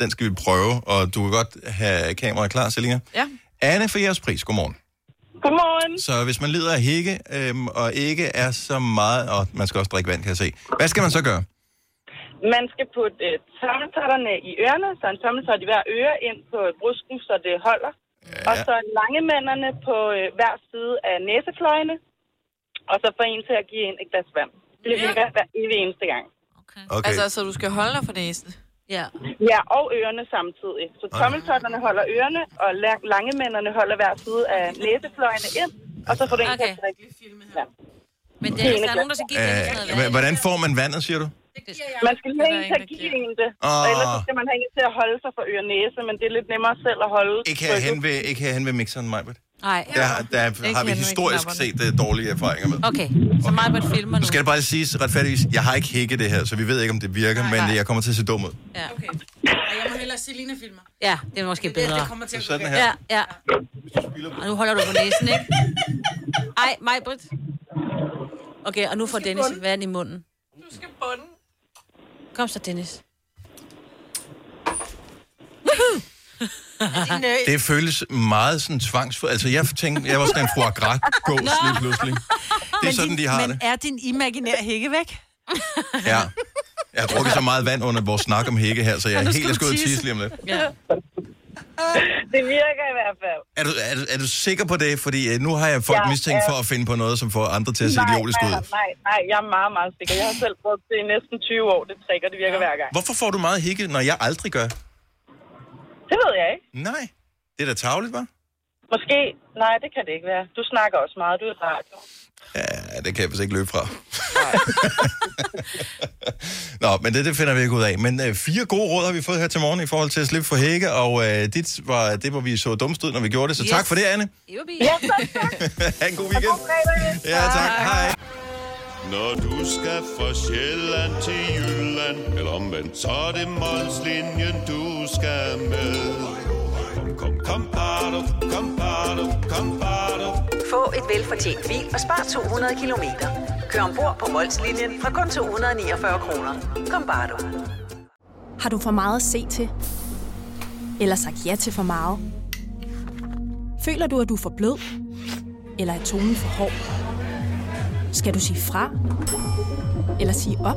den skal vi prøve, og du kan godt have kameraet klar, Selina. Ja. Anne for jeres pris. Godmorgen. Godmorgen. Så hvis man lider af hække og ikke er så meget, og man skal også drikke vand, kan jeg se. Hvad skal man så gøre? Man skal putte tommeltotterne i ørerne, så en tommeltot i hver øre ind på brysken, så det holder. Ja. Og så langemænderne på hver side af næsefløjene, og så få en til at give en et glas vand. Det virker hver eneste gang. Okay. Altså, så du skal holde dig for næsen? Ja, og ørerne samtidig. Så tommeltotterne holder ørerne, og langemænderne holder hver side af næsefløjene ind, og så får du en til at drikke. Men der er nogen, der skal give det. Hvordan får man vandet, siger du? Man skal lige have en til at give en det. Og ellers skal man have en til at holde sig for øre næse, men det er lidt nemmere selv at holde. Ikke her hen ved mixeren, Majbert. Nej. Der har vi historisk set dårlige erfaringer med. Okay, så Majbert filmer nu. Nu skal det bare siges retfærdigvis, jeg har ikke hækket det her, så vi ved ikke, om det virker, men jeg kommer til at se dum ud. Ja, okay. Og jeg må hellere se Lina filmer. Ja, det er måske bedre. Det kommer til at sådan her. Ja. Og nu holder du på næsen, ikke? Ej, Majbert. Okay, og nu får Dennis vand i munden. Du skal bunde. Kom så, Dennis. Woohoo! Det føles meget sådan tvangsfuldt. Altså, jeg tænkte, jeg var sådan en foie gras-gås lige pludselig. Det er sådan, de har det. Men er din imaginære hække væk? Ja. Jeg har drukket så meget vand under vores snak om hække her, så jeg er helt skudt tisse lige om lidt. Ja. Det virker i hvert fald. Er du sikker på det? Fordi nu har jeg folk mistænkt for at finde på noget, som får andre til at se idiotisk ud. Nej, jeg er meget, meget sikker. Jeg har selv brugt det i næsten 20 år. Det trikker, det virker hver gang. Hvorfor får du meget hikke, når jeg aldrig gør? Det ved jeg ikke. Nej. Det er da tarveligt, hva'? Måske. Nej, det kan det ikke være. Du snakker også meget. Du er radio. Ja, det kan jeg vist ikke løbe fra. Nå, men det finder vi ikke ud af. Men fire gode råd har vi fået her til morgen i forhold til at slippe for hække, og dit var det, hvor vi så dumst ud, når vi gjorde det. Så tak for det, Anne. Ja, tak. Ha' en god weekend. Ja, tak. Hej. Når du skal fra Sjælland til Jylland, eller omvendt, så er det Mols-Linien, du skal med. Kom, kom, bado, kom, bado, kom, bado. Få et velfortjent bil og spar 200 kilometer. Kør ombord på Mols-Linien fra kun 249 kroner. Kom, bado. Har du for meget at se til? Eller sagt ja til for meget? Føler du, at du er for blød? Eller er tonen for hård? Skal du sige fra? Eller sige op?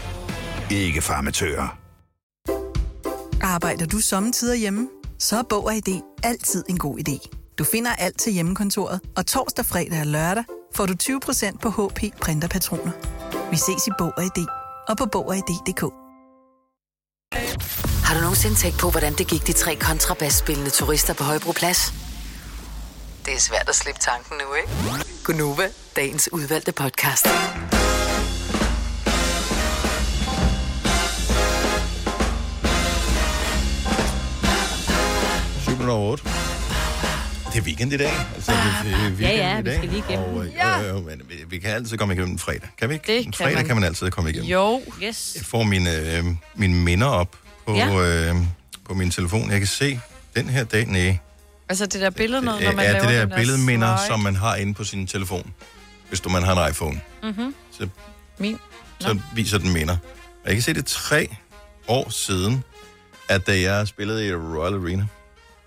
Ikke farmatører. Arbejder du sommetider hjemme? Så er Bog & ID altid en god idé. Du finder alt til hjemmekontoret, og torsdag, fredag og lørdag får du 20% på HP printerpatroner. Vi ses i Bog & ID og på BogID.dk. Har du nogensinde tænkt på, hvordan det gik de 3 kontrabasspillende turister på Højbroplads? Det er svært at slippe tanken nu, ikke? Gunova, dagens udvalgte podcast. Det er weekend i dag. Altså, det er weekend i dag. Vi skal lige igennem. Og, men vi kan altid komme igennem en fredag. Kan vi ikke? En fredag kan man altid komme igennem. Jo, yes. Jeg får mine minder op på, på min telefon. Jeg kan se den her dag. Næh. Altså det der billede, når man laver det der billedminder, som man har inde på sin telefon. Hvis du man har en iPhone. Mm-hmm. Så viser den minder. Jeg kan se, det er 3 år siden, at da jeg spillede i Royal Arena.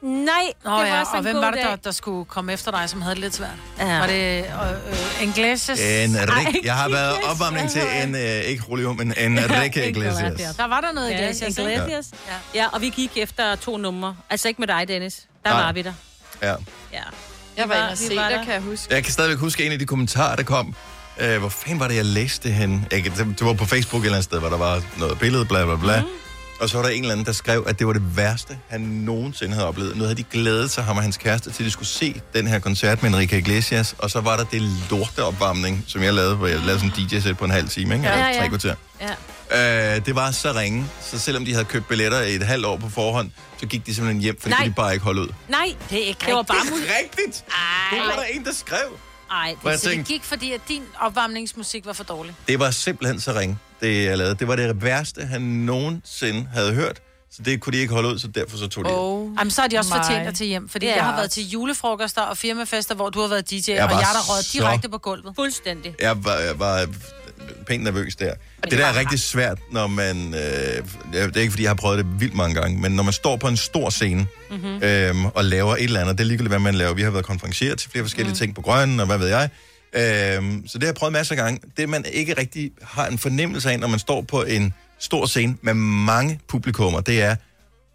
Nej, det var sådan en god dag. Og hvem var det, der skulle komme efter dig, som havde det lidt svært? Ja. Var det Iglesias? Jeg har været opvarmning til en Enrique Iglesias. Der var der noget Iglesias. Ja, og vi gik efter 2 numre. Altså ikke med dig, Dennis. Der var vi der. Ja. Jeg var inde og se der, kan jeg huske. Jeg kan stadigvæk huske en af de kommentarer, der kom. Hvor fanden var det, jeg læste henne? Det var på Facebook et eller andet sted, hvor der var noget billede, bla bla bla. Mm. Og så var der en eller anden, der skrev, at det var det værste, han nogensinde havde oplevet. Nu havde de glædet sig, ham og hans kæreste, til de skulle se den her koncert med Enrique Iglesias. Og så var der det lorte opvarmning, som jeg lavede, hvor jeg lavede sådan en DJ-sæt på en halv time, ikke? Ja. 3 kvarter. Ja. Det var så ringe, så selvom de havde købt billetter i et halvt år på forhånd, så gik de simpelthen hjem, for det kunne de bare ikke holde ud. Nej, det er ikke. Det var bare rigtigt. Det var der en, der skrev. Nej, det gik, fordi at din opvarmningsmusik var for dårlig. Det var simpelthen så ringe, det jeg lavede. Det var det værste, han nogensinde havde hørt. Så det kunne de ikke holde ud, så derfor så tog de hjem. Jamen, så har de også fortjent dig til hjem. Fordi jeg har været til julefrokoster og firmafester, hvor du har været DJ, og jeg der røget direkte på gulvet. Fuldstændig. Jeg var pænt nervøs der. Det der er rigtig svært, når man... det er ikke, fordi jeg har prøvet det vildt mange gange, men når man står på en stor scene og laver et eller andet, det er ligegyldigt, hvad man laver. Vi har været konferencieret til flere forskellige ting på Grønne, og hvad ved jeg. Så det har jeg prøvet masser af gange. Det man ikke rigtig har en fornemmelse af, når man står på en stor scene med mange publikummer, det er,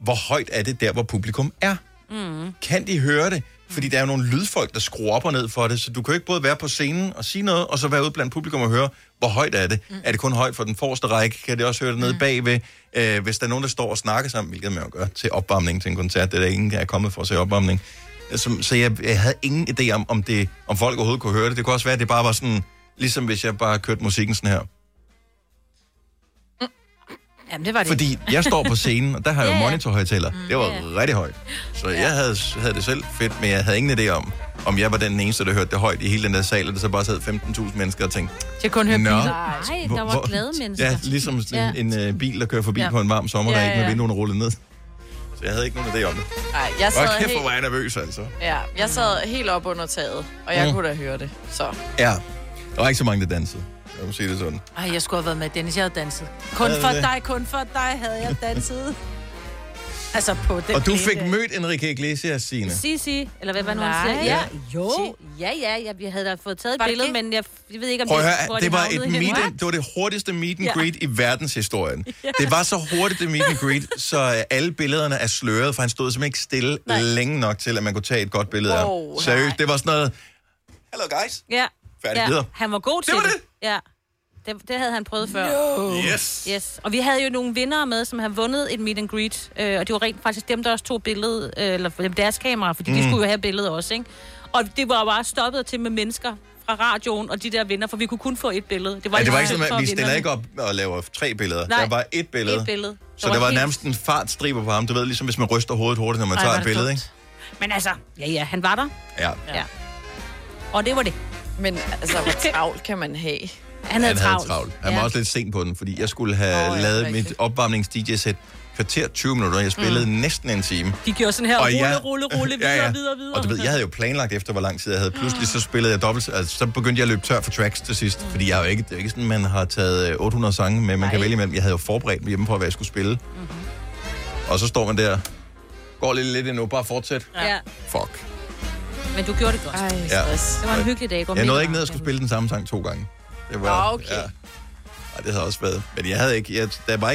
hvor højt er det der, hvor publikum er? Mm. Kan de høre det? Fordi der er jo nogle lydfolk, der skruer op og ned for det, så du kan jo ikke både være på scenen og sige noget, og så være ude blandt publikum og høre, hvor højt er det? Mm. Er det kun højt for den forreste række? Kan det også høre det nede bagved? Hvis der er nogen, der står og snakker sammen, hvilket man jo gør til opvarmning til en koncert, det er der ingen, der er kommet for at se opvarmning. Så jeg havde ingen idé om folk overhovedet kunne høre det. Det kunne også være, at det bare var sådan, ligesom hvis jeg bare kørte musikken sådan her. Jamen, det var det. Fordi jeg står på scenen, og der har jeg jo monitorhøjtaler. Det var rigtig højt. Så jeg havde det selv fedt, men jeg havde ingen idé om jeg var den eneste, der hørte det højt i hele den der sal, og der så bare sad 15.000 mennesker og tænkte... Jeg kunne høre biler. Nej, der var glade mennesker. Ja, ligesom en bil, der kører forbi på en varm sommerdag, ikke med vinduerne rullet ned. Så jeg havde ikke nogen idé om det. Nej, jeg sad kæft, hvor var jeg nervøs, altså. Ja, jeg sad helt op under taget, og jeg kunne da høre det, så... Ja, der var ikke så mange, der dansede. Jeg må sige det sådan. Ej, jeg skulle have været med, Dennis. Jeg havde danset. Kun for dig havde jeg danset. Altså på den. Og du fik mødt Enrique Iglesias, Signe? Si. Eller hvad var det, hun siger? Ja. Jo. Ja, vi havde da fået taget et billede, men jeg ved ikke, om det var det hurtigste meet and greet i verdenshistorien. Ja. Det var så hurtigt det meet and greet, så alle billederne er sløret, for han stod simpelthen ikke stille længe nok til, at man kunne tage et godt billede af ham. Seriøst, det var sådan noget... Hello, guys. Ja. Ja, han var god til det. Ja, det havde han prøvet før. No. Yes. Og vi havde jo nogle vindere med, som havde vundet et meet and greet, og det var rent faktisk dem, der også tog billedet, eller deres kamera, fordi de skulle jo have billedet også, ikke? Og det var bare stoppet til med mennesker fra radioen og de der vinder, for vi kunne kun få et billede. Det var ikke sådan, at vi stiller ikke op og laver 3 billeder. Nej, der var et billede. Så der var nærmest en fartstriber på ham. Du ved, ligesom hvis man ryster hovedet hurtigt, når man tager et billede, ikke? Men altså, ja, han var der. Ja. Og det var det. Men altså, hvor travlt kan man have? Han havde travlt. Han var også lidt sent på den, fordi jeg skulle have lavet mit opvarmnings-DJ-sæt kvarter 20 minutter, og jeg spillede næsten en time. De gjorde sådan her, og rulle, videre. Og du ved, jeg havde jo planlagt efter, hvor lang tid jeg havde. Pludselig så spillede jeg dobbelt, altså, så begyndte jeg at løbe tør for tracks til sidst, fordi jeg er jo ikke, det er ikke sådan, man har taget 800 sange med, man kan vælge imellem. Jeg havde jo forberedt mig hjemme på, hvad jeg skulle spille. Mm-hmm. Og så står man der, går lidt endnu, bare fortsæt. Ja. Fuck. Men du gjorde det godt. Ej, det var en hyggelig dag. Jeg nåede ikke ned og skulle spille den samme sang 2 gange. Det var okay. Ja. Ej, det havde også været. Men jeg havde ikke... Jeg tror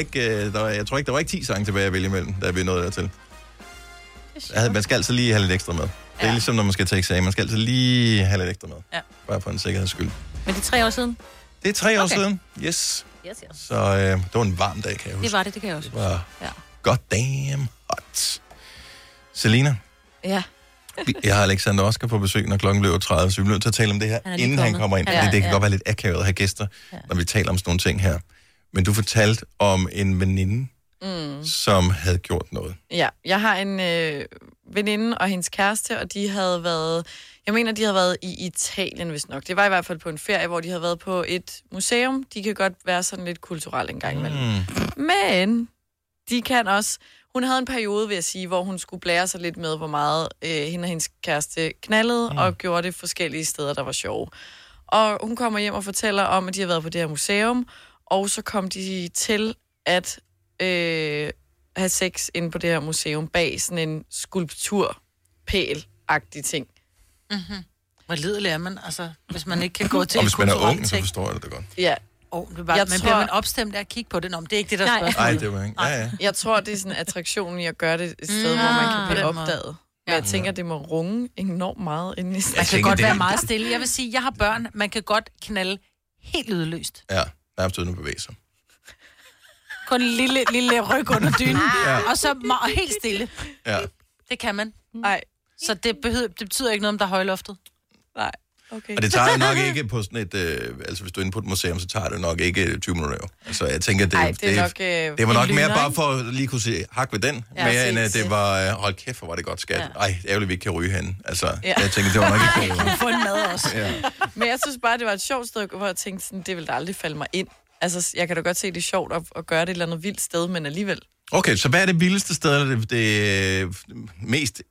ikke, der var ikke 10 sange tilbage at vælge imellem, da vi nåede dertil. Man skal altid lige have lidt ekstra med. Det er ligesom, når man skal til eksamen. Man skal altid lige have lidt ekstra med. Ja. Bare på en sikkerheds skyld. Men det er 3 år siden? Det er 3 år siden. Yes. Så det var en varm dag, kan jeg huske. Det var det kan jeg også. Det var god damn hot. Selina? Ja. Jeg har Alexander Oscar på besøg, når klokken bliver 30, så vi bliver nødt til at tale om det her, inden han kommer ind. Det kan godt være lidt akavet at have gæster, når vi taler om sådan nogle ting her. Men du fortalte om en veninde, som havde gjort noget. Ja, jeg har en veninde og hendes kæreste, og de havde været... Jeg mener, de havde været i Italien, hvis nok. Det var i hvert fald på en ferie, hvor de havde været på et museum. De kan godt være sådan lidt kulturelle en gang imellem. Men de kan også... Hun havde en periode, vil jeg sige, hvor hun skulle blære sig lidt med, hvor meget hende og hendes kæreste knaldede, og gjorde det forskellige steder, der var sjove. Og hun kommer hjem og fortæller om, at de har været på det her museum, og så kom de til at have sex inde på det her museum bag sådan en skulpturpæl-agtig ting. Mm-hmm. Hvor lidelig er man, altså, hvis man ikke kan gå til en kulturel ting? Og hvis man er ung, så forstår jeg det godt. Ja. Bliver man opstemt af at kigge på det? Nå, det er ikke det, der spørgsmål. Nej, det var ikke. Ja. Jeg tror, det er sådan attraktionen i at gøre det et sted, hvor man kan blive opdaget. Men jeg tænker, det må runge enormt meget inden i stedet. Man kan godt være meget stille. Jeg vil sige, jeg har børn. Man kan godt knalde helt lydløst. Ja, der er absolut nogle bevægelser. Kun en lille ryg under dynen. Og så helt stille. Ja. Det kan man. Nej. Så det betyder ikke noget, om der er højloftet. Nej. Okay. Og det tager nok ikke på sådan et... altså, hvis du er inde på et museum, så tager det nok ikke 20 minutter. Så jeg tænker, det var nok mere bare for at lige kunne sige hak ved den, mere end at det var... Hold kæft, hvor var det godt, skat. Ja. Ej, ærgerligt, vi ikke kan ryge henne. Altså, jeg tænker, det var nok ikke... Jeg kunne få en mad også. Ja. Men jeg synes bare, det var et sjovt sted, hvor jeg tænkte sådan, det ville da aldrig falde mig ind. Altså, jeg kan da godt se, det er sjovt at gøre det et eller andet vildt sted, men alligevel... Okay, så hvad er det vildeste sted, eller det mest...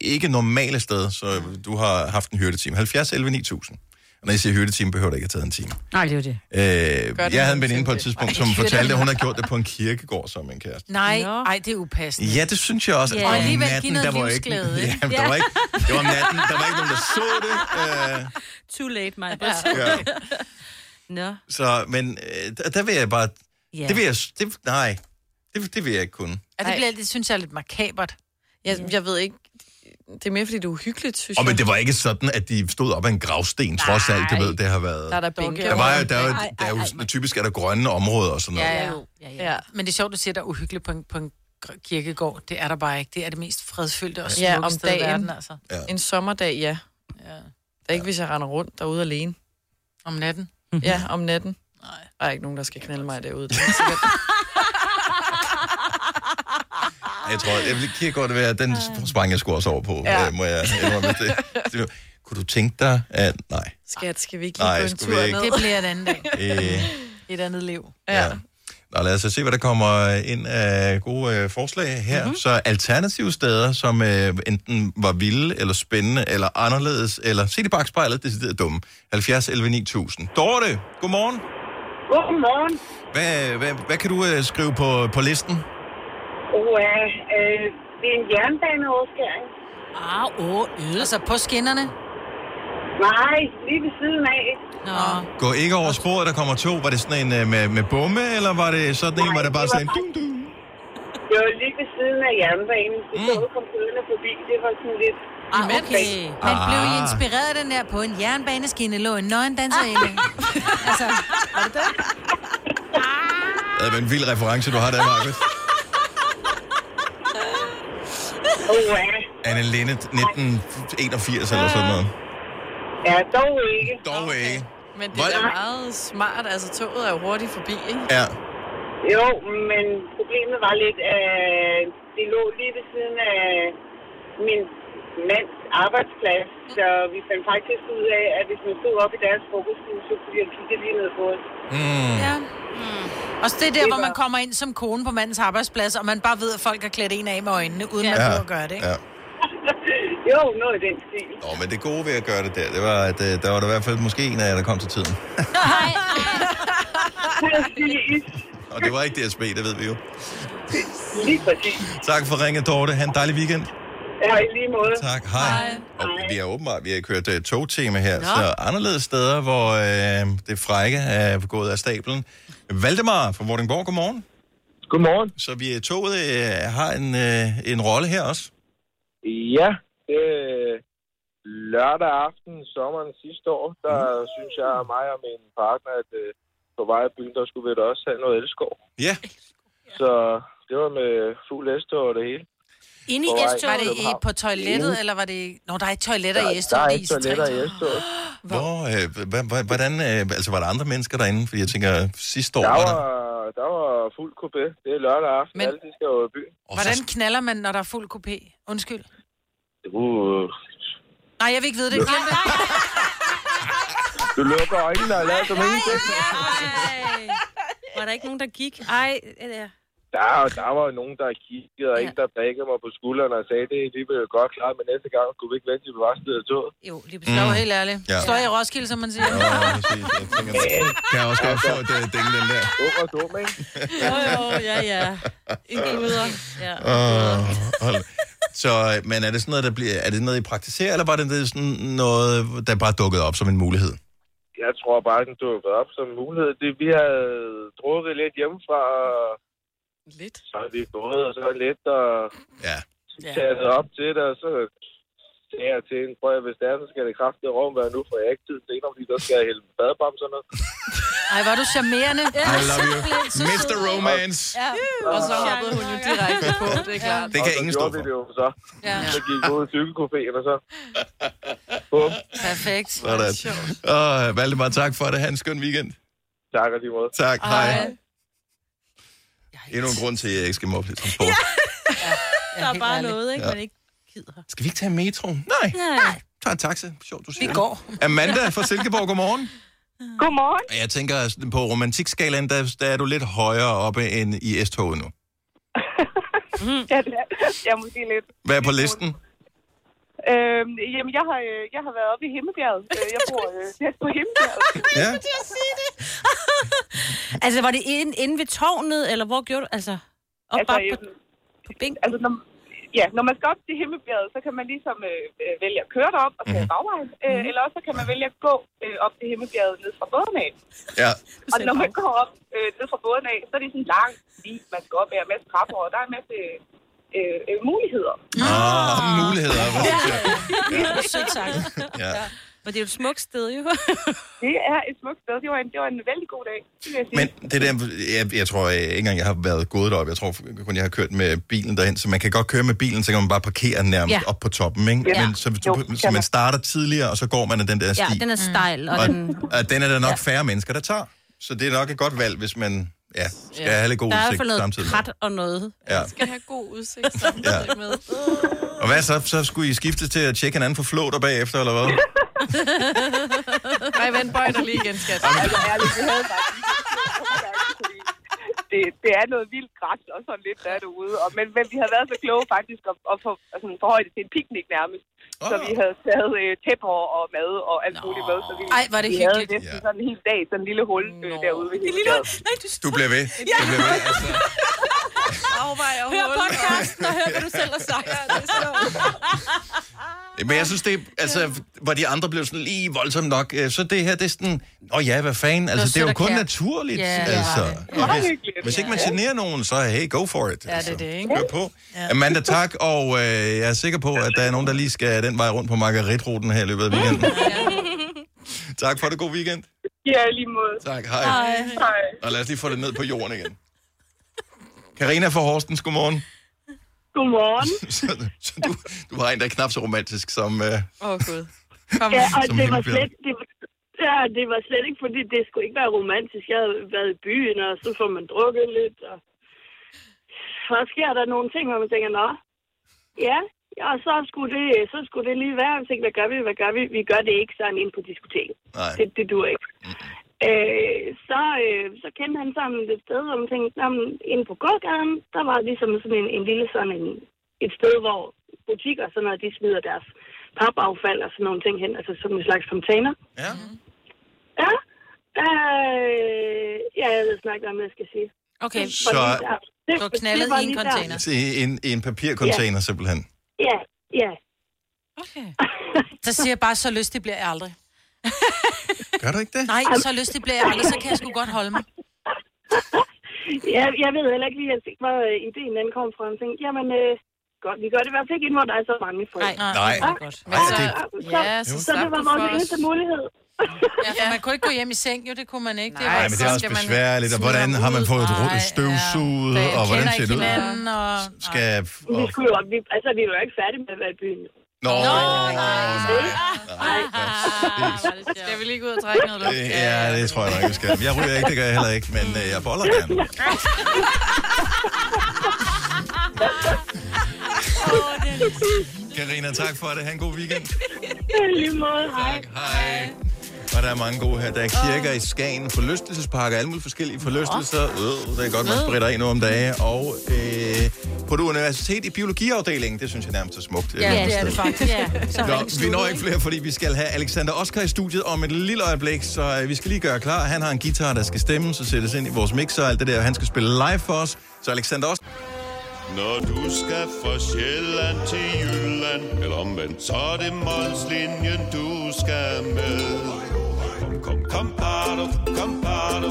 ikke normale sted, så du har haft en hyrdeteam. 70 11 9000. Og når I siger hyttetime, behøver det ikke at tage en time. Nej, det er jo det. Jeg havde en veninde på et tidspunkt, som fortalte, at hun havde gjort det på en kirkegård som en kæreste. Nej, ej, det er upassende. Ja, det synes jeg også. Yeah. Og alligevel give noget livsglæde. Ikke... Ja, der var ikke... Det var natten, der var ikke nogen, der så det. Too late, my bad. Ja. No. Så, men der vil jeg bare... Yeah. Det vil jeg... Det, nej, det vil jeg ikke kunne. Ja, det synes jeg er lidt makabert. Jeg ved ikke... Det er mere, fordi det er uhyggeligt, synes jeg. Men det var ikke sådan, at de stod op af en gravsten, trods alt, du ved, det har været... Der er der bænke. Der er jo typisk er der grønne områder og sådan noget. Ja. Men det er sjovt, du siger, der er uhyggeligt på en kirkegård. Det er der bare ikke. Det er det mest fredfyldte og smukke sted i verden, altså. Ja. En sommerdag, ja. Der er ikke, hvis jeg render rundt derude alene. Om natten? Ja, om natten. Nej. Der er ikke nogen, der skal knalde mig derude. Det er sikkert... Jeg tror, det kan godt være, at den sprang, jeg skulle også over på, må jeg indrømme det. Kunne du tænke dig, at... Nej. Skat, skal vi ikke lige gå en tur ned? Det bliver et andet dag. Et andet liv. Ja. Nå, lad os se, hvad der kommer ind af gode forslag her. Mm-hmm. Så alternative steder, som enten var vilde, eller spændende, eller anderledes, eller se det bagspejlet, decideret dumme. 70 11 9000. Dorte, godmorgen. Godmorgen. Hvad kan du skrive på listen? Det er en jernbaneoverskæring. Så på skinnerne? Nej, lige ved siden af. Nå. Gå ikke over sporet, der kommer to. Var det sådan en med bomme, eller var det sådan en, hvor der bare sådan en... Dum. Det var lige ved siden af jernbanen. Det tog computerne forbi. Det var sådan lidt... Okay. Men blev I inspireret af den der på en jernbaneskinne? Lå en nøgen danser i den? Altså, var det den? Det er en vild reference, du har der, Markus. Anne Linde, 1981 eller sådan noget. Ja, dog ikke. Men det er meget smart. Altså, toget er hurtigt forbi, ikke? Ja. Jo, men problemet var lidt, at det lå lige ved siden af min mands arbejdsplads. Så vi fandt faktisk ud af, at hvis man stod op i deres frokoststue, så kunne de kigge lige ned på os. Og så det er der, hvor man kommer ind som kone på mandens arbejdsplads, og man bare ved, at folk har klædt en af med øjnene, uden man kunne gøre det, ikke? Ja. Jo, noget i den stil. Nå, men det gode ved at gøre det der, det var, at der var der i hvert fald måske en af jer, der kom til tiden. Nej! Og det var ikke DSB, det ved vi jo. Lige præcis. Tak for ringet, Dorte. Ha' en dejlig weekend. Ja, i lige måde. Tak, hej. Og vi har åbenbart kørt togtema her, så anderledes steder, hvor det frække er gået af stablen. Valdemar fra Vordingborg, godmorgen. Godmorgen. Så vi toget har en rolle her også? Ja, lørdag aften, sommeren sidste år, der synes jeg og mig og min partner, at på vej af byen, der skulle vi da også have noget elskov. Ja. Så det var med fuld S-tog og det hele. Inde i S-tog? Var det på toilettet, eller var det... Nå, der er ikke toiletter i S-tog. Der er ikke toiletter i S-tog. Hvordan, altså var der andre mennesker derinde? Fordi jeg tænker, sidste år der var fuld coupé. Det er lørdag aften. Men, alle de skal over i byen. Hvordan knaller man, når der er fuld coupé? Undskyld. Nej, jeg vil ikke vide det. Glem det. Du lukker øjnene og lader som ingenting. Var der ikke nogen, der gik? Ej, der var jo nogen, der kiggede, og en, der brækkede mig på skulderen og sagde, det er lige blevet godt klart, men næste gang kunne vi ikke vente, til vi var afsted af toget. Jo, lige på slået, helt ærligt. Ja. Står i Roskilde, som man siger. Ja, præcis. Jeg tænker, kan jeg også godt få at dænge den der. Dum, ikke? Jo, ja. Ikke uder. Ja. Så, men er det sådan noget, er det noget, I praktiserer, eller var det sådan noget, der bare dukkede op som en mulighed? Jeg tror bare, den dukkede op som en mulighed. Vi havde drukket lidt hjemmefra, lidt. Så er vi gået, og så er lidt, og tager det op til det, og så tager jeg til en prøv, hvis det er, så skal det kraftige rum være nu, for jeg ikke tid senere, fordi der skal jeg hælde en badebam, sådan noget. Ej, var du charmerende. I love you. Mr. Romance. Ja. Og så hoppede hun jo direkte på, det er klart. Det kan ingen stå for. Og så gik vi ud i cykelcaféen, og så... Bum. Perfekt. Sådan. Valdemar, tak for det. Ha' en skøn weekend. Tak, og lige måde. Tak, hej. Endnu en grund til, at jeg ikke skal mobbe lidt transport. Der er bare noget, ikke? Man ikke gider. Skal vi ikke tage metroen? Nej. Tag en taxa. Sjovt, du siger det. Går. Amanda fra Silkeborg, godmorgen. Godmorgen. Jeg tænker, på romantikskalaen, der er du lidt højere oppe end i S-toget nu. Ja, det er jeg måske lidt. Hvad er på listen? Jamen, jeg har været oppe i Himmelbjerget. Jeg bor tæt på Himmelbjerget. Ja. Jeg skulle sige det. Altså, var det inde ved tårnet, eller hvor gjorde du? Altså, op på bænken? Altså, når man skal op til Himmelbjerget, så kan man ligesom vælge at køre derop og tage bagvejen. Eller også kan man vælge at gå op til Himmelbjerget ned fra båden af. Ja. Og når man går op ned fra båden af, så er det sådan langt lige, man skal op af en masse trapper, og der er en masse... muligheder. Muligheder. Ja. Men det er jo et smukt sted, jo. Det er et smukt sted. Det var en vældig god dag. Men det der, jeg tror ikke engang, jeg har været gået derop. Jeg tror kun, jeg har kørt med bilen derhen. Så man kan godt køre med bilen, så kan man bare parkere nærmest op på toppen, ikke? Ja. Men så man starter tidligere, og så går man ad den der sti. Ja, den er stejl. Og den er der nok færre mennesker, der tager. Så det er nok et godt valg, hvis man... Ja, skal have lidt god udsigt samtidig. Der er noget og noget. Ja. Jeg skal have god udsigt samtidig med. Og hvad så? Så skulle I skiftes til at tjekke hinanden for flåter bagefter, eller hvad? Nej, vent, bøj dig lige igen, skat. Altså ærligt, vi havde bare det er noget vildt græs og sådan lidt, der er derude. Men vi har været så kloge faktisk at forhøje det til en picnic nærmest. Oh. Så vi havde taget tæpper og mad og alt muligt med. Så var det hyggeligt. Vi havde næsten sådan en hel dag, sådan en lille hul derude. Nej, du blev ved. Ja. Du blev ved, altså. Hør podcasten og hør, hvad du selv har sagt. Men jeg synes, det hvor de andre blev sådan lige voldsomt nok, så det her, det er sådan, hvad fanden, altså det er jo kun naturligt, altså. Ja. Hvis ikke man generer nogen, så hey, go for it. Ja, det er det, ikke? Hør på. Amanda, tak, og jeg er sikker på, at der er nogen, der lige skal den vej rundt på Margaret-ruten her i løbet af weekenden. Tak for det, god weekend. Ja, lige måde. Tak, hej. Og lad os lige få det ned på jorden igen. Karina fra Horsens, godmorgen. Godmorgen. så du var en, der er knap så romantisk som... Gud. Og det var slet ikke, fordi det skulle ikke være romantisk. Jeg havde været i byen, og så får man drukket lidt, og så sker der nogle ting, hvor man tænker, og så skulle det lige være. Jeg tænkte, hvad gør vi? Vi gør det ikke sådan ind på diskoteket. Det dur ikke. Så kendte han sammen et sted, hvor man tænkte, inde på gågaden, der var ligesom sådan en lille sådan et sted, hvor butikker og sådan noget, de smider deres papaffald og sådan nogle ting hen, altså som en slags container. Ja. Ja. Jeg ved snakket om, hvad jeg skal sige. Okay, så du knaldede i en container. I en papircontainer simpelthen. Ja. Okay. Så siger jeg bare, så lyst det bliver jeg aldrig. Gør du ikke det? Nej, så lystig bliver jeg aldrig, så kan jeg sgu godt holde mig. Jeg ved heller ikke lige, hvor ideen den kom fra. Jeg tænkte, godt, vi gør det i hvert fald ikke, hvor der er så mange folk. Nej. Godt. Så det var vores eneste mulighed. Ja, man kunne ikke gå hjem i seng, jo, det kunne man ikke. Nej, men det er også besværligt, og hvordan har man fået støvsuget, og hvordan ser det ud? Vi var jo ikke færdige med at være i byen. Nej. Skal vi lige gå ud og trække noget luft? Ja, det tror jeg nok, vi skal. Jeg ryger ikke, det gør jeg heller ikke, men jeg boller gerne. Karina, tak for det. Ha' en god weekend. Lige måde, hej. Hej. Og der er mange gode her. Der er kirker i Skagen, forlystelsesparker, alle mulige forskellige forlystelser. Det er godt, man spritter ind om dage. Og på det universitet i biologiafdelingen, det synes jeg nærmest er smukt. Ja, det er det faktisk. Vi når ikke flere, fordi vi skal have Alexander Oscar i studiet om et lille øjeblik, så vi skal lige gøre klar. Han har en guitar, der skal stemme, så sættes ind i vores mixer og alt det der. Han skal spille live for os. Så Alexander Oscar... Når du skal fra Sjælland til Jylland, eller omvendt, så er det Mols-Linien, du skal med. Kom, bado.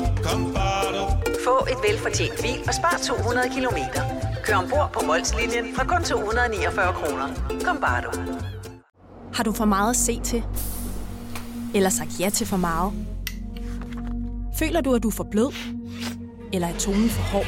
Få et velfortjent bil og spar 200 kilometer. Kør ombord på Mols-Linien fra kun 249 kroner. Kom, bado. Har du for meget at se til? Eller sagt ja til for meget? Føler du, at du er for blød? Eller er tonen for hård?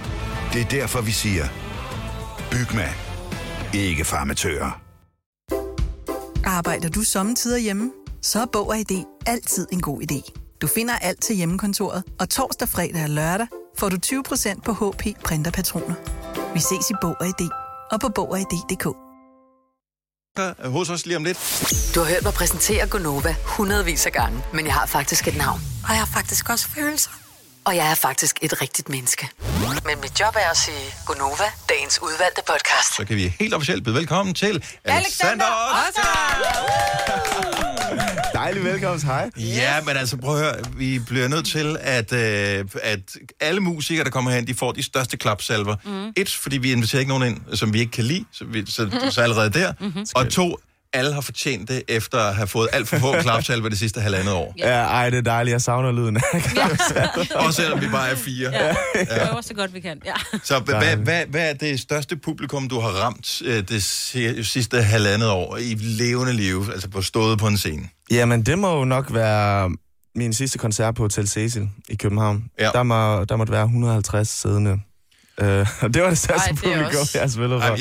Det er derfor, vi siger, Bygma. Ikke for amatører. Arbejder du sommetider hjemme? Så er Bog & ID altid en god idé. Du finder alt til hjemmekontoret, og torsdag, fredag og lørdag får du 20% på HP printerpatroner. Vi ses i Bog & ID og på BogID.dk. Hos os lige om lidt. Du har hørt mig præsentere Gonova hundredvis af gange, men jeg har faktisk et navn. Og jeg har faktisk også følelser. Og jeg er faktisk et rigtigt menneske. Men mit job er at sige Gonova, dagens udvalgte podcast. Så kan vi helt officielt byde velkommen til Alexander Oscar! Dejlig velkomst, hej. Ja, men altså prøv at høre, vi bliver nødt til, at alle musikere, der kommer hen, de får de største klapsalver. Et, fordi vi inviterer ikke nogen ind, som vi ikke kan lide, så allerede der. Og to, alle har fortjent det, efter at have fået alt for få klapsalver det sidste halvandet år. Ja, ej, det er dejligt. Jeg savner lyden af klapsalver. Også selvom vi bare er 4. Ja, det er også så godt, vi kan. Ja. Så hvad er det største publikum, du har ramt det sidste halvandet år i levende liv, altså på stået på en scene? Jamen, det må jo nok være min sidste koncert på TLC i København. Ja. Der måtte være 150 siddende. Det var det største publikum, jeg har spillet for.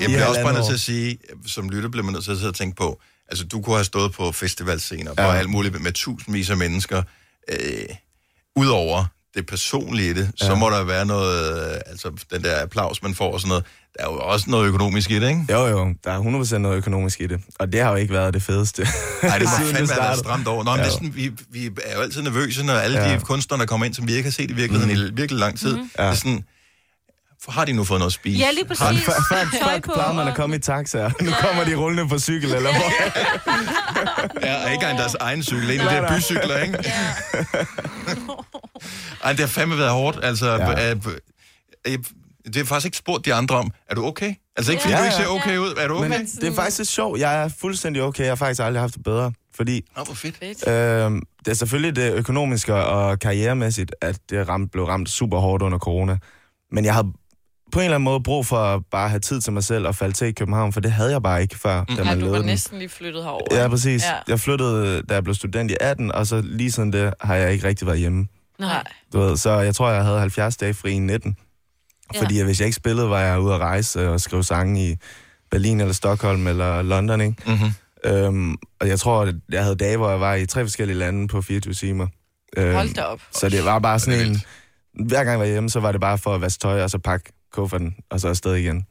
Jeg bliver også bare nødt til at sige, som lytter bliver man nødt til at tænke på, altså du kunne have stået på festivalscener, hvor alt muligt med tusindvis af mennesker, udover det personlige det, så må der være noget, altså den der applaus, man får og sådan noget, der er jo også noget økonomisk i det, ikke? Jo, der er 100% noget økonomisk i det, og det har jo ikke været det fedeste. Nej, det har fandme været stramt over. Nå, men sådan, vi er jo altid nervøse, når alle de kunstnere, der kommer ind, som vi ikke har set i virkeligheden i virkelig lang tid, det er sådan, har de nu fået noget at spise? Ja, lige præcis. Folk plejer man at komme i taxaer. Nu kommer de rullende på cykel, eller hvor? Ja, ikke engang deres egen cykel. En af de der bycykler, ikke? Ej, det har fandme været hårdt. Altså, det er faktisk ikke spurgt de andre om, er du okay? Altså ikke, fordi du ikke ser okay ud. Er du okay? Men det er faktisk sjovt. Jeg er fuldstændig okay. Jeg har faktisk aldrig haft det bedre. Fordi hvor fedt. Det er selvfølgelig det økonomiske og karrieremæssigt, at det blev ramt super hårdt under corona. Men jeg havde på en eller anden måde brug for at bare have tid til mig selv og falde til i København, for det havde jeg bare ikke før, da man lavede den. Du var næsten lige flyttet herover. Ja, præcis. Ja. Jeg flyttede, da jeg blev student i 18, og så lige siden det har jeg ikke rigtig været hjemme. Nej. Du ved, så jeg tror, jeg havde 70 dage fri i 19. Fordi hvis jeg ikke spillede, var jeg ude at rejse og skrive sange i Berlin eller Stockholm eller London, ikke? Mm-hmm. Og jeg tror, jeg havde dage, hvor jeg var i 3 forskellige lande på 24 timer. Hold da op. Så det var bare sådan en... Hver gang jeg var hjemme, så var det bare for at vaske tøj, og så pakke kufferten, og så afsted igen.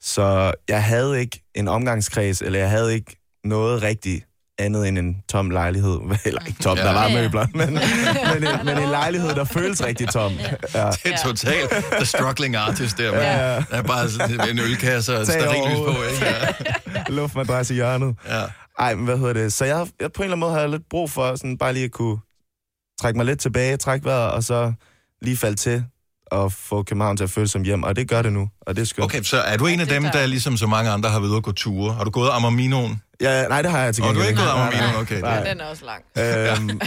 Så jeg havde ikke en omgangskreds, eller jeg havde ikke noget rigtigt andet end en tom lejlighed. Eller ikke tom, der var møbler, men en lejlighed, der føles rigtig tom. Ja. Det er totalt the struggling artist der. Der er bare sådan en ølkasse og stearinlys på. Ikke? Luftmadras i hjørnet. Ja. Ej, men hvad hedder det? Så jeg på en eller anden måde havde lidt brug for sådan bare lige at kunne trække mig lidt tilbage, trække vejret, og så lige faldt til at få København til at føle som hjem, og det gør det nu, og det er skønt. Okay, så er du en af dem, der ligesom så mange andre har været ude at gå ture? Har du gået Amarminoen? Ja, nej, det har jeg til gengæld. Og du har ikke gået Amarminoen, okay. Nej. Den er også lang.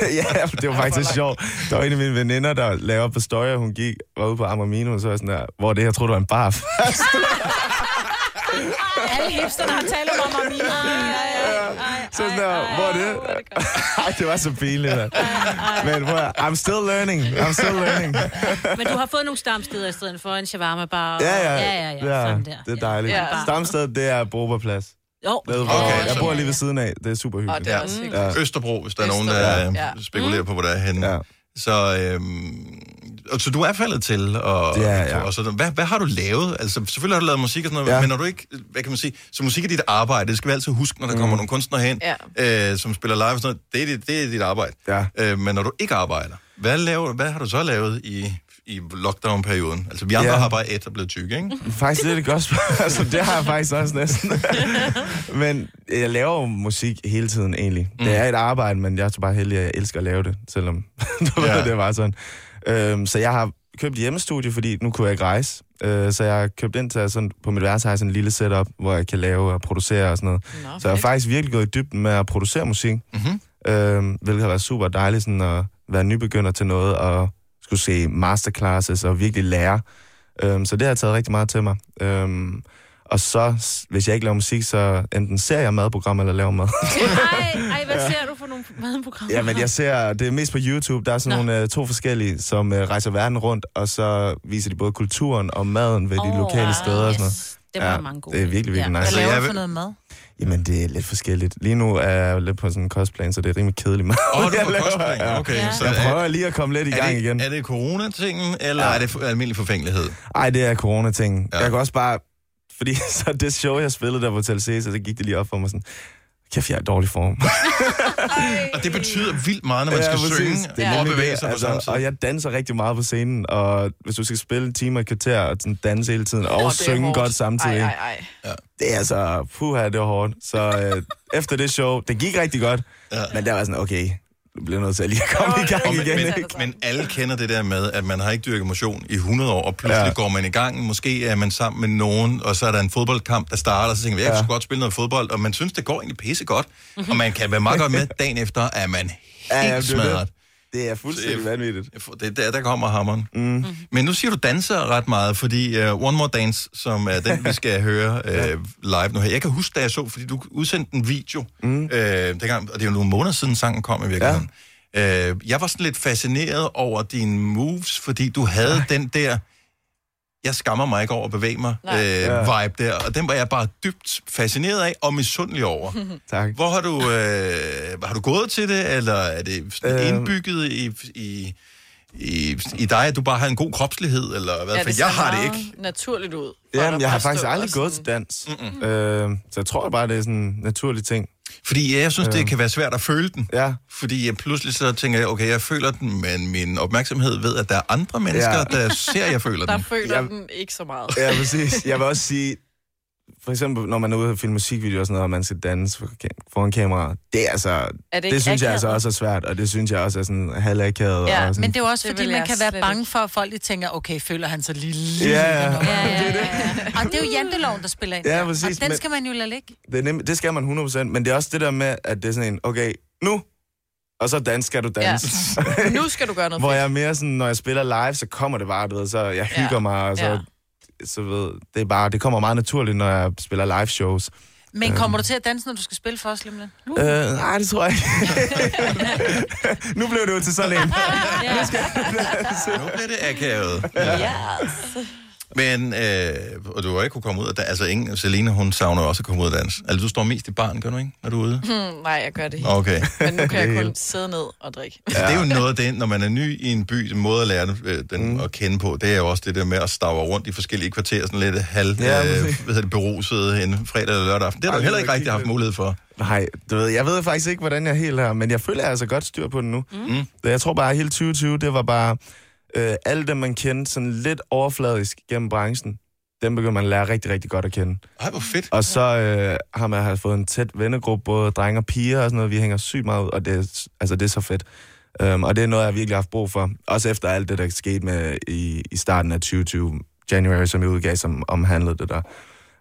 Ja, det var faktisk sjovt. Der var en af mine veninder, der lavede op på Støjer, hun var ude på Amarminoen, så var sådan der, hvor det, jeg troede, det var en bar først. Alle hipsterne har talt om Amarminoen. Så sådan der, hvor det? Ej, det var så pinligt, mand. Men hvor I'm still learning. Men du har fået nogle stamsteder i stedet for en shawarma-bar. Ja. Sådan der. Det er dejligt. Ja. Stamstedet, det er Broværplads. Jo. Okay, jeg bor lige ved siden af. Det er super hyggeligt. Det er også hyggeligt. Østerbro, hvis der er nogen, der spekulerer på, hvor der er henne. Ja. Så du er faldet til, og så, hvad har du lavet? Altså, selvfølgelig har du lavet musik og sådan noget, men når du ikke, hvad kan man sige, så musik er dit arbejde, det skal vi altid huske, når der kommer nogle kunstnere hen, som spiller live og sådan noget, det er dit arbejde. Ja. Men når du ikke arbejder, hvad har du så lavet i lockdown-perioden? Altså, vi andre har bare et og blevet tykke, ikke? Faktisk, det er det godt spørgsmål. Altså, det har jeg faktisk også næsten. Men jeg laver musik hele tiden, egentlig. Det er et arbejde, men jeg er så bare heldig, at jeg elsker at lave det, selvom det var sådan. Så jeg har købt hjemmestudie, fordi nu kunne jeg ikke rejse. Så jeg har købt ind til sådan, på mit værelse har jeg sådan en lille setup, hvor jeg kan lave og producere og sådan noget. Nå, så jeg har faktisk virkelig gået i dybden med at producere musik, hvilket har været super dejligt sådan at være nybegynder til noget og skulle se masterclasses og virkelig lære. Så det har taget rigtig meget til mig. Og så, hvis jeg ikke laver musik, så enten ser jeg madprogrammer, eller laver mad. Nej, hvad ser du for nogle madprogrammer? Jamen, jeg ser, det er mest på YouTube, der er sådan nogle to forskellige, som rejser verden rundt, og så viser de både kulturen og maden ved de lokale steder og sådan noget. Det er virkelig, virkelig nice. Hvad laver du for noget mad? Jamen, det er lidt forskelligt. Lige nu er jeg lidt på sådan en cosplay, så det er rimelig kedeligt meget. Åh, du er på cosplay? Okay. Ja. Så jeg prøver lige at komme lidt i gang igen. Er det coronatingen, eller er det almindelig forfængelighed? Nej, det er coronatingen. Ja. Jeg kan også bare... Fordi så det show, jeg spillede der på TLC, så gik det lige op for mig sådan... Kæft, jeg er i dårlig form. Og det betyder vildt meget, når man skal synge og bevæge sig på samme tid. Og jeg danser rigtig meget på scenen, og hvis du skal spille en time og et kvarter og danse hele tiden, og synge godt samtidig. Ej. Ja. Det er altså, puha, det var hårdt. Så efter det show, det gik rigtig godt, men der var sådan, okay, du bliver nødt til at lige komme i gang igen. Men alle kender det der med, at man har ikke dyrket motion i 100 år, og pludselig går man i gang. Måske er man sammen med nogen, og så er der en fodboldkamp, der starter, og så tænker man, jeg skulle godt spille noget fodbold, og man synes, det går egentlig pisse godt, og man kan være meget godt med dagen efter, at man helt smadret. Det er fuldstændig vanvittigt. Det er der kommer hammeren. Mm. Men nu siger du danser ret meget, fordi One More Dance, som er den, vi skal høre live nu her. Jeg kan huske, da jeg så, fordi du udsendte en video, dengang, og det er jo nogle måneder siden, sangen kom i virkeligheden. Ja. Jeg var sådan lidt fascineret over dine moves, fordi du havde den der, jeg skammer mig ikke over at bevæge mig, vibe der. Og den var jeg bare dybt fascineret af og misundelig over. Tak. Hvor har du, har du gået til det, eller er det indbygget i dig, at du bare har en god kropslighed, eller hvad? Ja, for jeg har det ikke. Naturligt ud. Jamen, jeg har faktisk aldrig gået til dans. Mm-hmm. Så jeg tror bare, det er sådan en naturlig ting. Fordi jeg synes, det kan være svært at føle den. Ja. Fordi jeg pludselig så tænker jeg, okay, jeg føler den, men min opmærksomhed ved, at der er andre mennesker, der ser, jeg føler den. Der føler den ikke så meget. Ja, præcis. Jeg vil også sige, for eksempel, når man er ude og filme musikvideoer og sådan noget, og man skal danse foran kamera, det er altså... Det synes jeg altså også er svært, og det synes jeg også er sådan halvakavet. Ja, og sådan. Men det er jo også, fordi man kan være bange for, at folk tænker, okay, føler han så lille? Ja. Og det er jo Janteloven, der spiller ind. Ja, præcis. Og den skal man jo lade ligge. Det skal man 100%, men det er også det der med, at det er sådan en, okay, nu... Og så skal du danse. Ja. Nu skal du gøre noget. Hvor jeg er mere sådan, når jeg spiller live, så kommer det bare, du ved, så jeg hygger mig, og så... Ja. Så ved, det er bare, det kommer meget naturligt, når jeg spiller live shows. Men kommer du til at danse, når du skal spille for os, Limland? Nej, det tror jeg ikke. Nu blev det jo til sådan en. Nu blev det akavet. Yes. Men, og du har ikke kunne komme ud af dans. Altså, ingen, Selena, hun savner også at komme ud af dans. Altså, du står mest i baren, gør du ikke, når du er ude? Nej, jeg gør det helt. Okay. Men nu kan jeg kun sidde ned og drikke. Ja. Det er jo noget af det, når man er ny i en by, en måde at lære den at kende på, det er jo også det der med at stavre rundt i forskellige kvarterer, sådan lidt berusede en fredag eller lørdag aften. Det har du heller ikke rigtig haft mulighed for. Nej, du ved, jeg ved faktisk ikke, hvordan jeg helt er, men jeg føler, jeg altså godt styr på det nu. Mm. Jeg tror bare, at hele 2020, det var bare... alle dem, man kendte sådan lidt overfladisk gennem branchen, dem begynder man at lære rigtig, rigtig godt at kende. Ej, hvor fedt. Og så har man fået en tæt vennegruppe, både drenge og piger og sådan noget. Vi hænger sygt meget ud, og det er så fedt. Og det er noget, jeg virkelig har haft brug for. Også efter alt det, der skete med i starten af 2020, January, som jeg udgav, som omhandlede det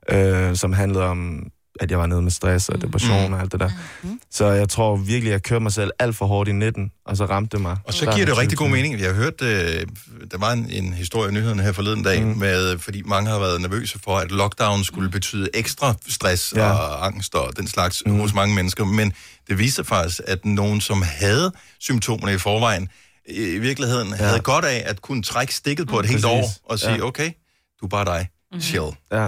der. Som handlede om, at jeg var nede med stress og depression og alt det der. Så jeg tror virkelig, jeg kørte mig selv alt for hårdt i 19, og så ramte det mig. Og så giver det rigtig god mening. Jeg har hørt, der var en historie i nyhederne her forleden dag, med, fordi mange har været nervøse for, at lockdown skulle betyde ekstra stress og angst og den slags hos mange mennesker. Men det viser faktisk, at nogen, som havde symptomerne i forvejen, i virkeligheden havde godt af at kunne trække stikket på et helt år og sige, okay, du er bare dig. Chill. Ja.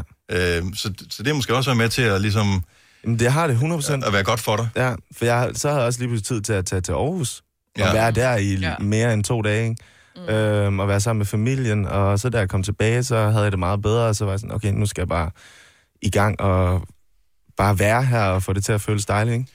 Så det er måske også være med til at ligesom... Jamen, det har det 100%. At være godt for dig. Ja, for så havde jeg også lige pludselig tid til at tage til Aarhus, og være der i mere end 2 dage, ikke? Og være sammen med familien, og så da jeg kom tilbage, så havde jeg det meget bedre, og så var jeg sådan, okay, nu skal jeg bare i gang og bare være her og få det til at føles dejligt, ikke?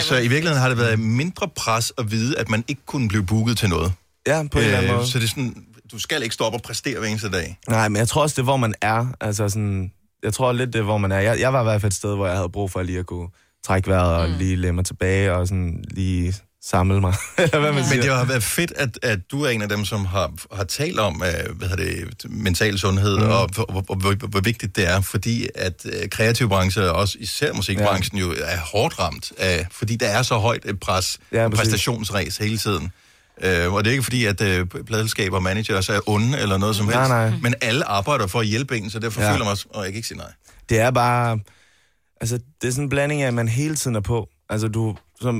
Så i virkeligheden har det været mindre pres at vide, at man ikke kunne blive booket til noget. Ja, på en eller anden måde. Så det er sådan... Du skal ikke stoppe og præstere hver eneste dag. Nej, men jeg tror også, det er, hvor man er. Altså sådan, jeg tror lidt, det er, hvor man er. Jeg var i hvert fald et sted, hvor jeg havde brug for lige at kunne trække vejret og lige lægge mig tilbage og sådan lige samle mig. Men det har været fedt, at du er en af dem, som har talt om mental sundhed og hvor vigtigt det er, fordi at kreative brancher, også især musikbranchen, jo er hårdt ramt af, fordi der er så højt et pres, præstationsræs hele tiden. Og det er ikke fordi, at pladeselskaber og managers er onde eller noget som helst. Nej. Men alle arbejder for at hjælpe en, så derfor føler man også, og jeg kan ikke sige nej. Det er bare... Altså, det er sådan en blanding af, at man hele tiden er på. Altså,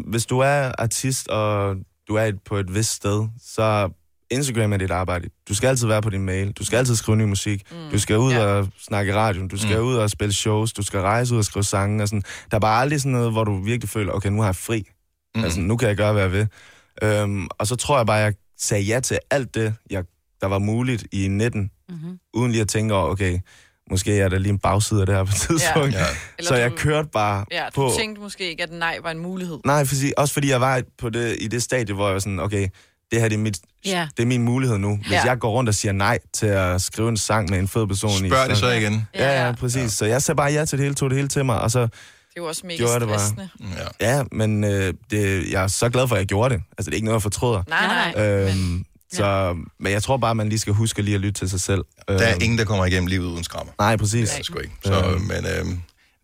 hvis du er artist, og du er på et vist sted, så Instagram er dit arbejde. Du skal altid være på din mail. Du skal altid skrive ny musik. Mm. Du skal ud og snakke i radioen. Du skal ud og spille shows. Du skal rejse ud og skrive sange. Og sådan. Der er bare aldrig sådan noget, hvor du virkelig føler, okay, nu har jeg fri. Altså, nu kan jeg gøre, hvad jeg vil. Og så tror jeg bare, jeg sagde ja til alt det, der var muligt i 19. Uden lige at tænke over, okay, måske er der lige en bagside af det her på tidspunkt. Ja. Ja. Så jeg kørte bare på... Ja, du tænkte måske ikke, at nej var en mulighed. Nej, også fordi jeg var på det, i det stadie, hvor jeg var sådan, okay, det her det er min mulighed nu. Hvis jeg går rundt og siger nej til at skrive en sang med en fed person i... Spørg det så igen. Ja, præcis. Ja. Så jeg sagde bare ja til det hele, tog det hele til mig, og så... Det var også mega stressende. Ja, men jeg er så glad for, at jeg gjorde det. Altså, det er ikke noget, jeg fortryder. Nej. Så, men jeg tror bare, man lige skal huske lige at lytte til sig selv. Der er ingen, der kommer igennem livet uden skrammer. Nej, præcis. Det er sgu ikke. Så, men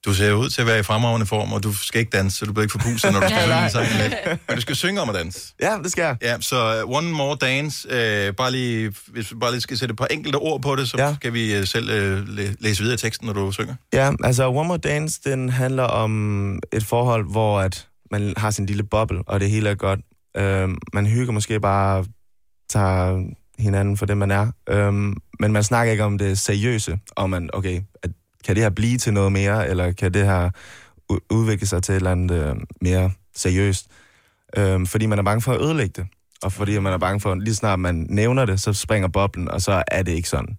du ser ud til at være i fremragende form, og du skal ikke danse, så du bliver ikke forpustet, når du skal synge sangen lidt. Men du skal synge om at danse. Ja, det skal jeg. Ja, så One More Dance. Hvis vi bare lige skal sætte et par enkelte ord på det, så skal vi selv læse videre teksten, når du synger. Ja, altså One More Dance, den handler om et forhold, hvor at man har sin lille boble, og det hele er godt. Man hygger måske bare... tager hinanden for det, man er. Men man snakker ikke om det seriøse, om man, okay, kan det her blive til noget mere, eller kan det her udvikle sig til et eller andet mere seriøst? Fordi man er bange for at ødelægge det, og fordi man er bange for, lige snart man nævner det, så springer boblen, og så er det ikke sådan.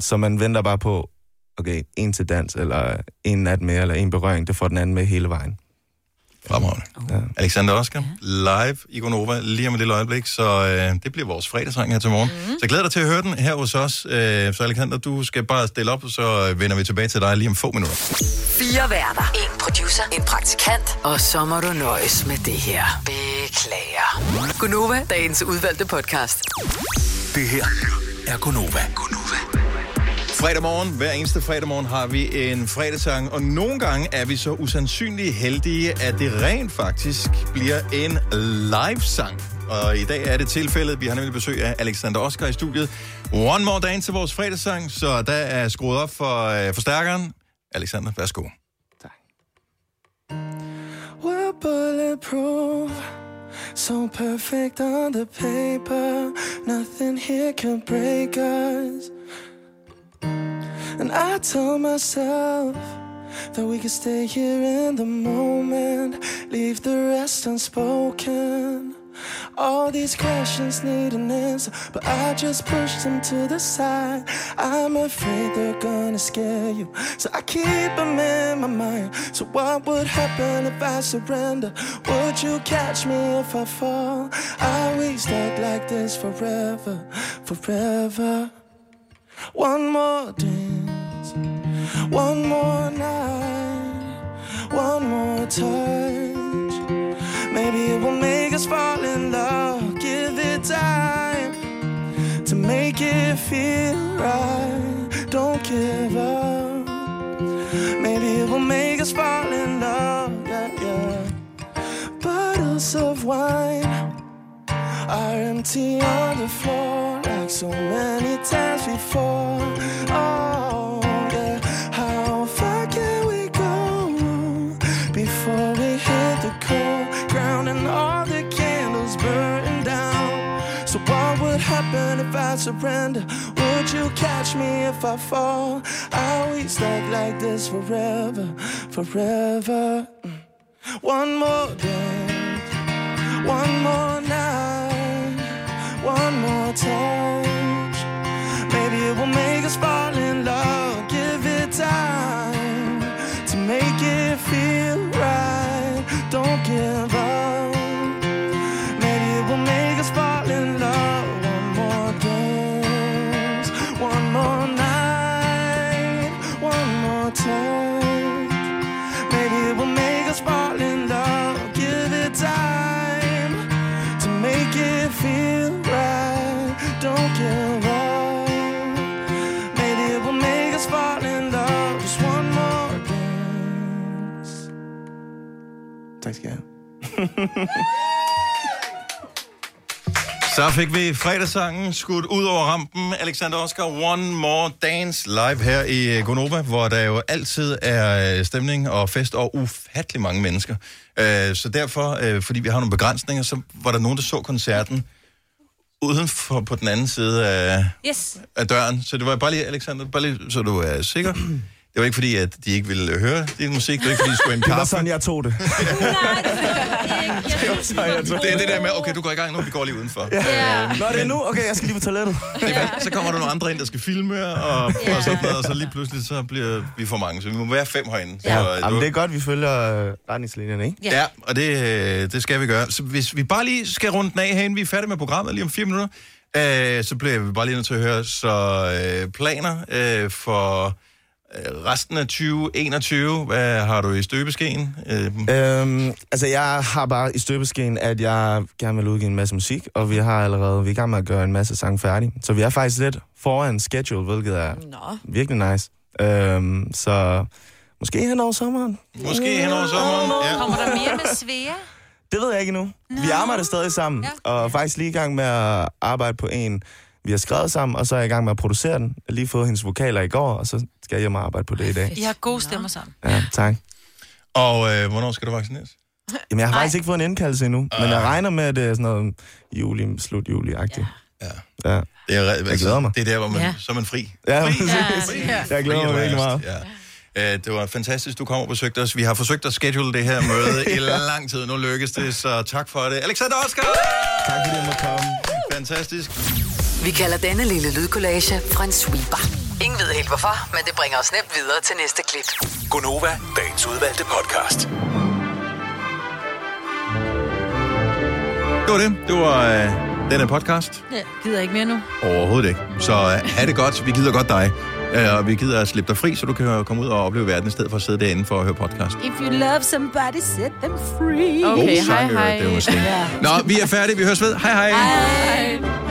Så man venter bare på, okay, en til dans, eller en nat mere, eller en berøring, det får den anden med hele vejen. Fremragende. Alexander Oscar, live i Gonova, lige om et lille øjeblik, så det bliver vores fredagssang her til morgen. Så glæder dig til at høre den her hos os. Så Alexander, du skal bare stille op, så vender vi tilbage til dig lige om få minutter. 4 værter, en producer, en praktikant, og så må du nøjes med det her. Beklager. Gonova, dagens udvalgte podcast. Det her er Gonova. Fredag morgen. Hver eneste fredag morgen har vi en fredagssang, og nogle gange er vi så usandsynligt heldige, at det rent faktisk bliver en live-sang. Og i dag er det tilfældet. Vi har nemlig besøg af Alexander Oscar i studiet. One more dance til vores fredagssang, så der er skruet op for forstærkeren. Alexander, værsgo. Tak. We're bulletproof, so perfect on the paper, nothing here can break us. And I told myself that we could stay here in the moment, leave the rest unspoken. All these questions need an answer, but I just pushed them to the side. I'm afraid they're gonna scare you, so I keep them in my mind. So what would happen if I surrender? Would you catch me if I fall? Are we stuck like this forever, forever? One more dance, one more night, one more touch. Maybe it will make us fall in love. Give it time to make it feel right. Don't give up. Maybe it will make us fall in love. Yeah. Bottles of wine are empty on the floor, like so many times before. Oh, yeah. How far can we go before we hit the cold ground and all the candles burn down? So what would happen if I surrender? Would you catch me if I fall? Are we stuck like this forever? One more dance, one more night, one more touch. Maybe it will make us fall in love. Give it time to make it feel right. Don't give up. Maybe it will make us fall in love. One more dance, one more night, one more touch. Maybe it will make us fall in love. Give it time to make it feel right. Don't give up. Maybe it will make us fall in love. Just one more dance. Tak skal jeg have. Så fik vi fredagssangen skudt ud over rampen. Alexander Oscar, One More Dance, live her i Gonova, hvor der jo altid er stemning og fest og ufattelig mange mennesker. Så derfor, fordi vi har nogle begrænsninger, så var der nogen, der så koncerten uden for på den anden side af, af døren. Så det var bare lige, Alexander, bare lige, så du er sikker. Det var ikke fordi, at de ikke ville høre din musik. Det var ikke fordi, de skulle ind i kaffe. Det var sådan, jeg tog det. Det er det der med, okay, du går i gang nu, vi går lige udenfor. Yeah. Nå, det er nu? Okay, jeg skal lige på toilettet. Yeah. Så kommer der nogle andre ind, der skal filme, og sådan noget, og så lige pludselig, så bliver vi for mange. Så vi må være 5 herinde. Så, jamen, det er godt, vi følger retningslinjerne, ikke? Yeah. Ja, og det skal vi gøre. Så hvis vi bare lige skal runde den af herinde, vi er færdige med programmet lige om 4 minutter, så bliver vi bare lige nødt til at høre, så planer for... Resten af 2021, hvad har du i støbeskeen? Altså, jeg har bare i støbeskeen, at jeg gerne vil udgive en masse musik, og vi er i gang med at gøre en masse sang færdig. Så vi er faktisk lidt foran schedule, hvilket er virkelig nice. Så måske hen over sommeren. Ja. Kommer der mere med Svea? Det ved jeg ikke endnu. Vi arbejder stadig sammen, og faktisk lige i gang med at arbejde på en... Vi har skrevet sammen, og så er jeg i gang med at producere den. Jeg har lige fået hendes vokaler i går, og så skal jeg hjem og arbejde på det i dag. I har gode stemmer sammen. Ja, tak. Og hvornår skal du vaccineres? Jamen, jeg har faktisk ikke fået en indkaldelse endnu, men jeg regner med, at det er sådan noget slut juli-agtigt. Ja. Ja. Jeg glæder mig. Det er der, hvor man, så er man fri. Ja, præcis. Jeg glæder mig ikke meget. Ja. Det var fantastisk, du kom og besøgte os. Vi har forsøgt at schedule det her møde i lang tid. Nu lykkes det, så tak for det. Alexander Oscar! Tak fordi jeg måtte komme. Fantastisk. Vi kalder denne lille lydkollage en sweeper. Ingen ved helt hvorfor, men det bringer os nemt videre til næste klip. Gunova, dagens udvalgte podcast. Det var det. Det var denne podcast. Ja, gider ikke mere nu. Overhovedet ikke. Så er det godt. Vi gider godt dig. Og vi gider at slippe dig fri, så du kan komme ud og opleve verden, i stedet for at sidde derinde for at høre podcast. If you love somebody, set them free. Okay, hej. Det var slet. Nå, vi er færdige. Vi høres ved. Hej.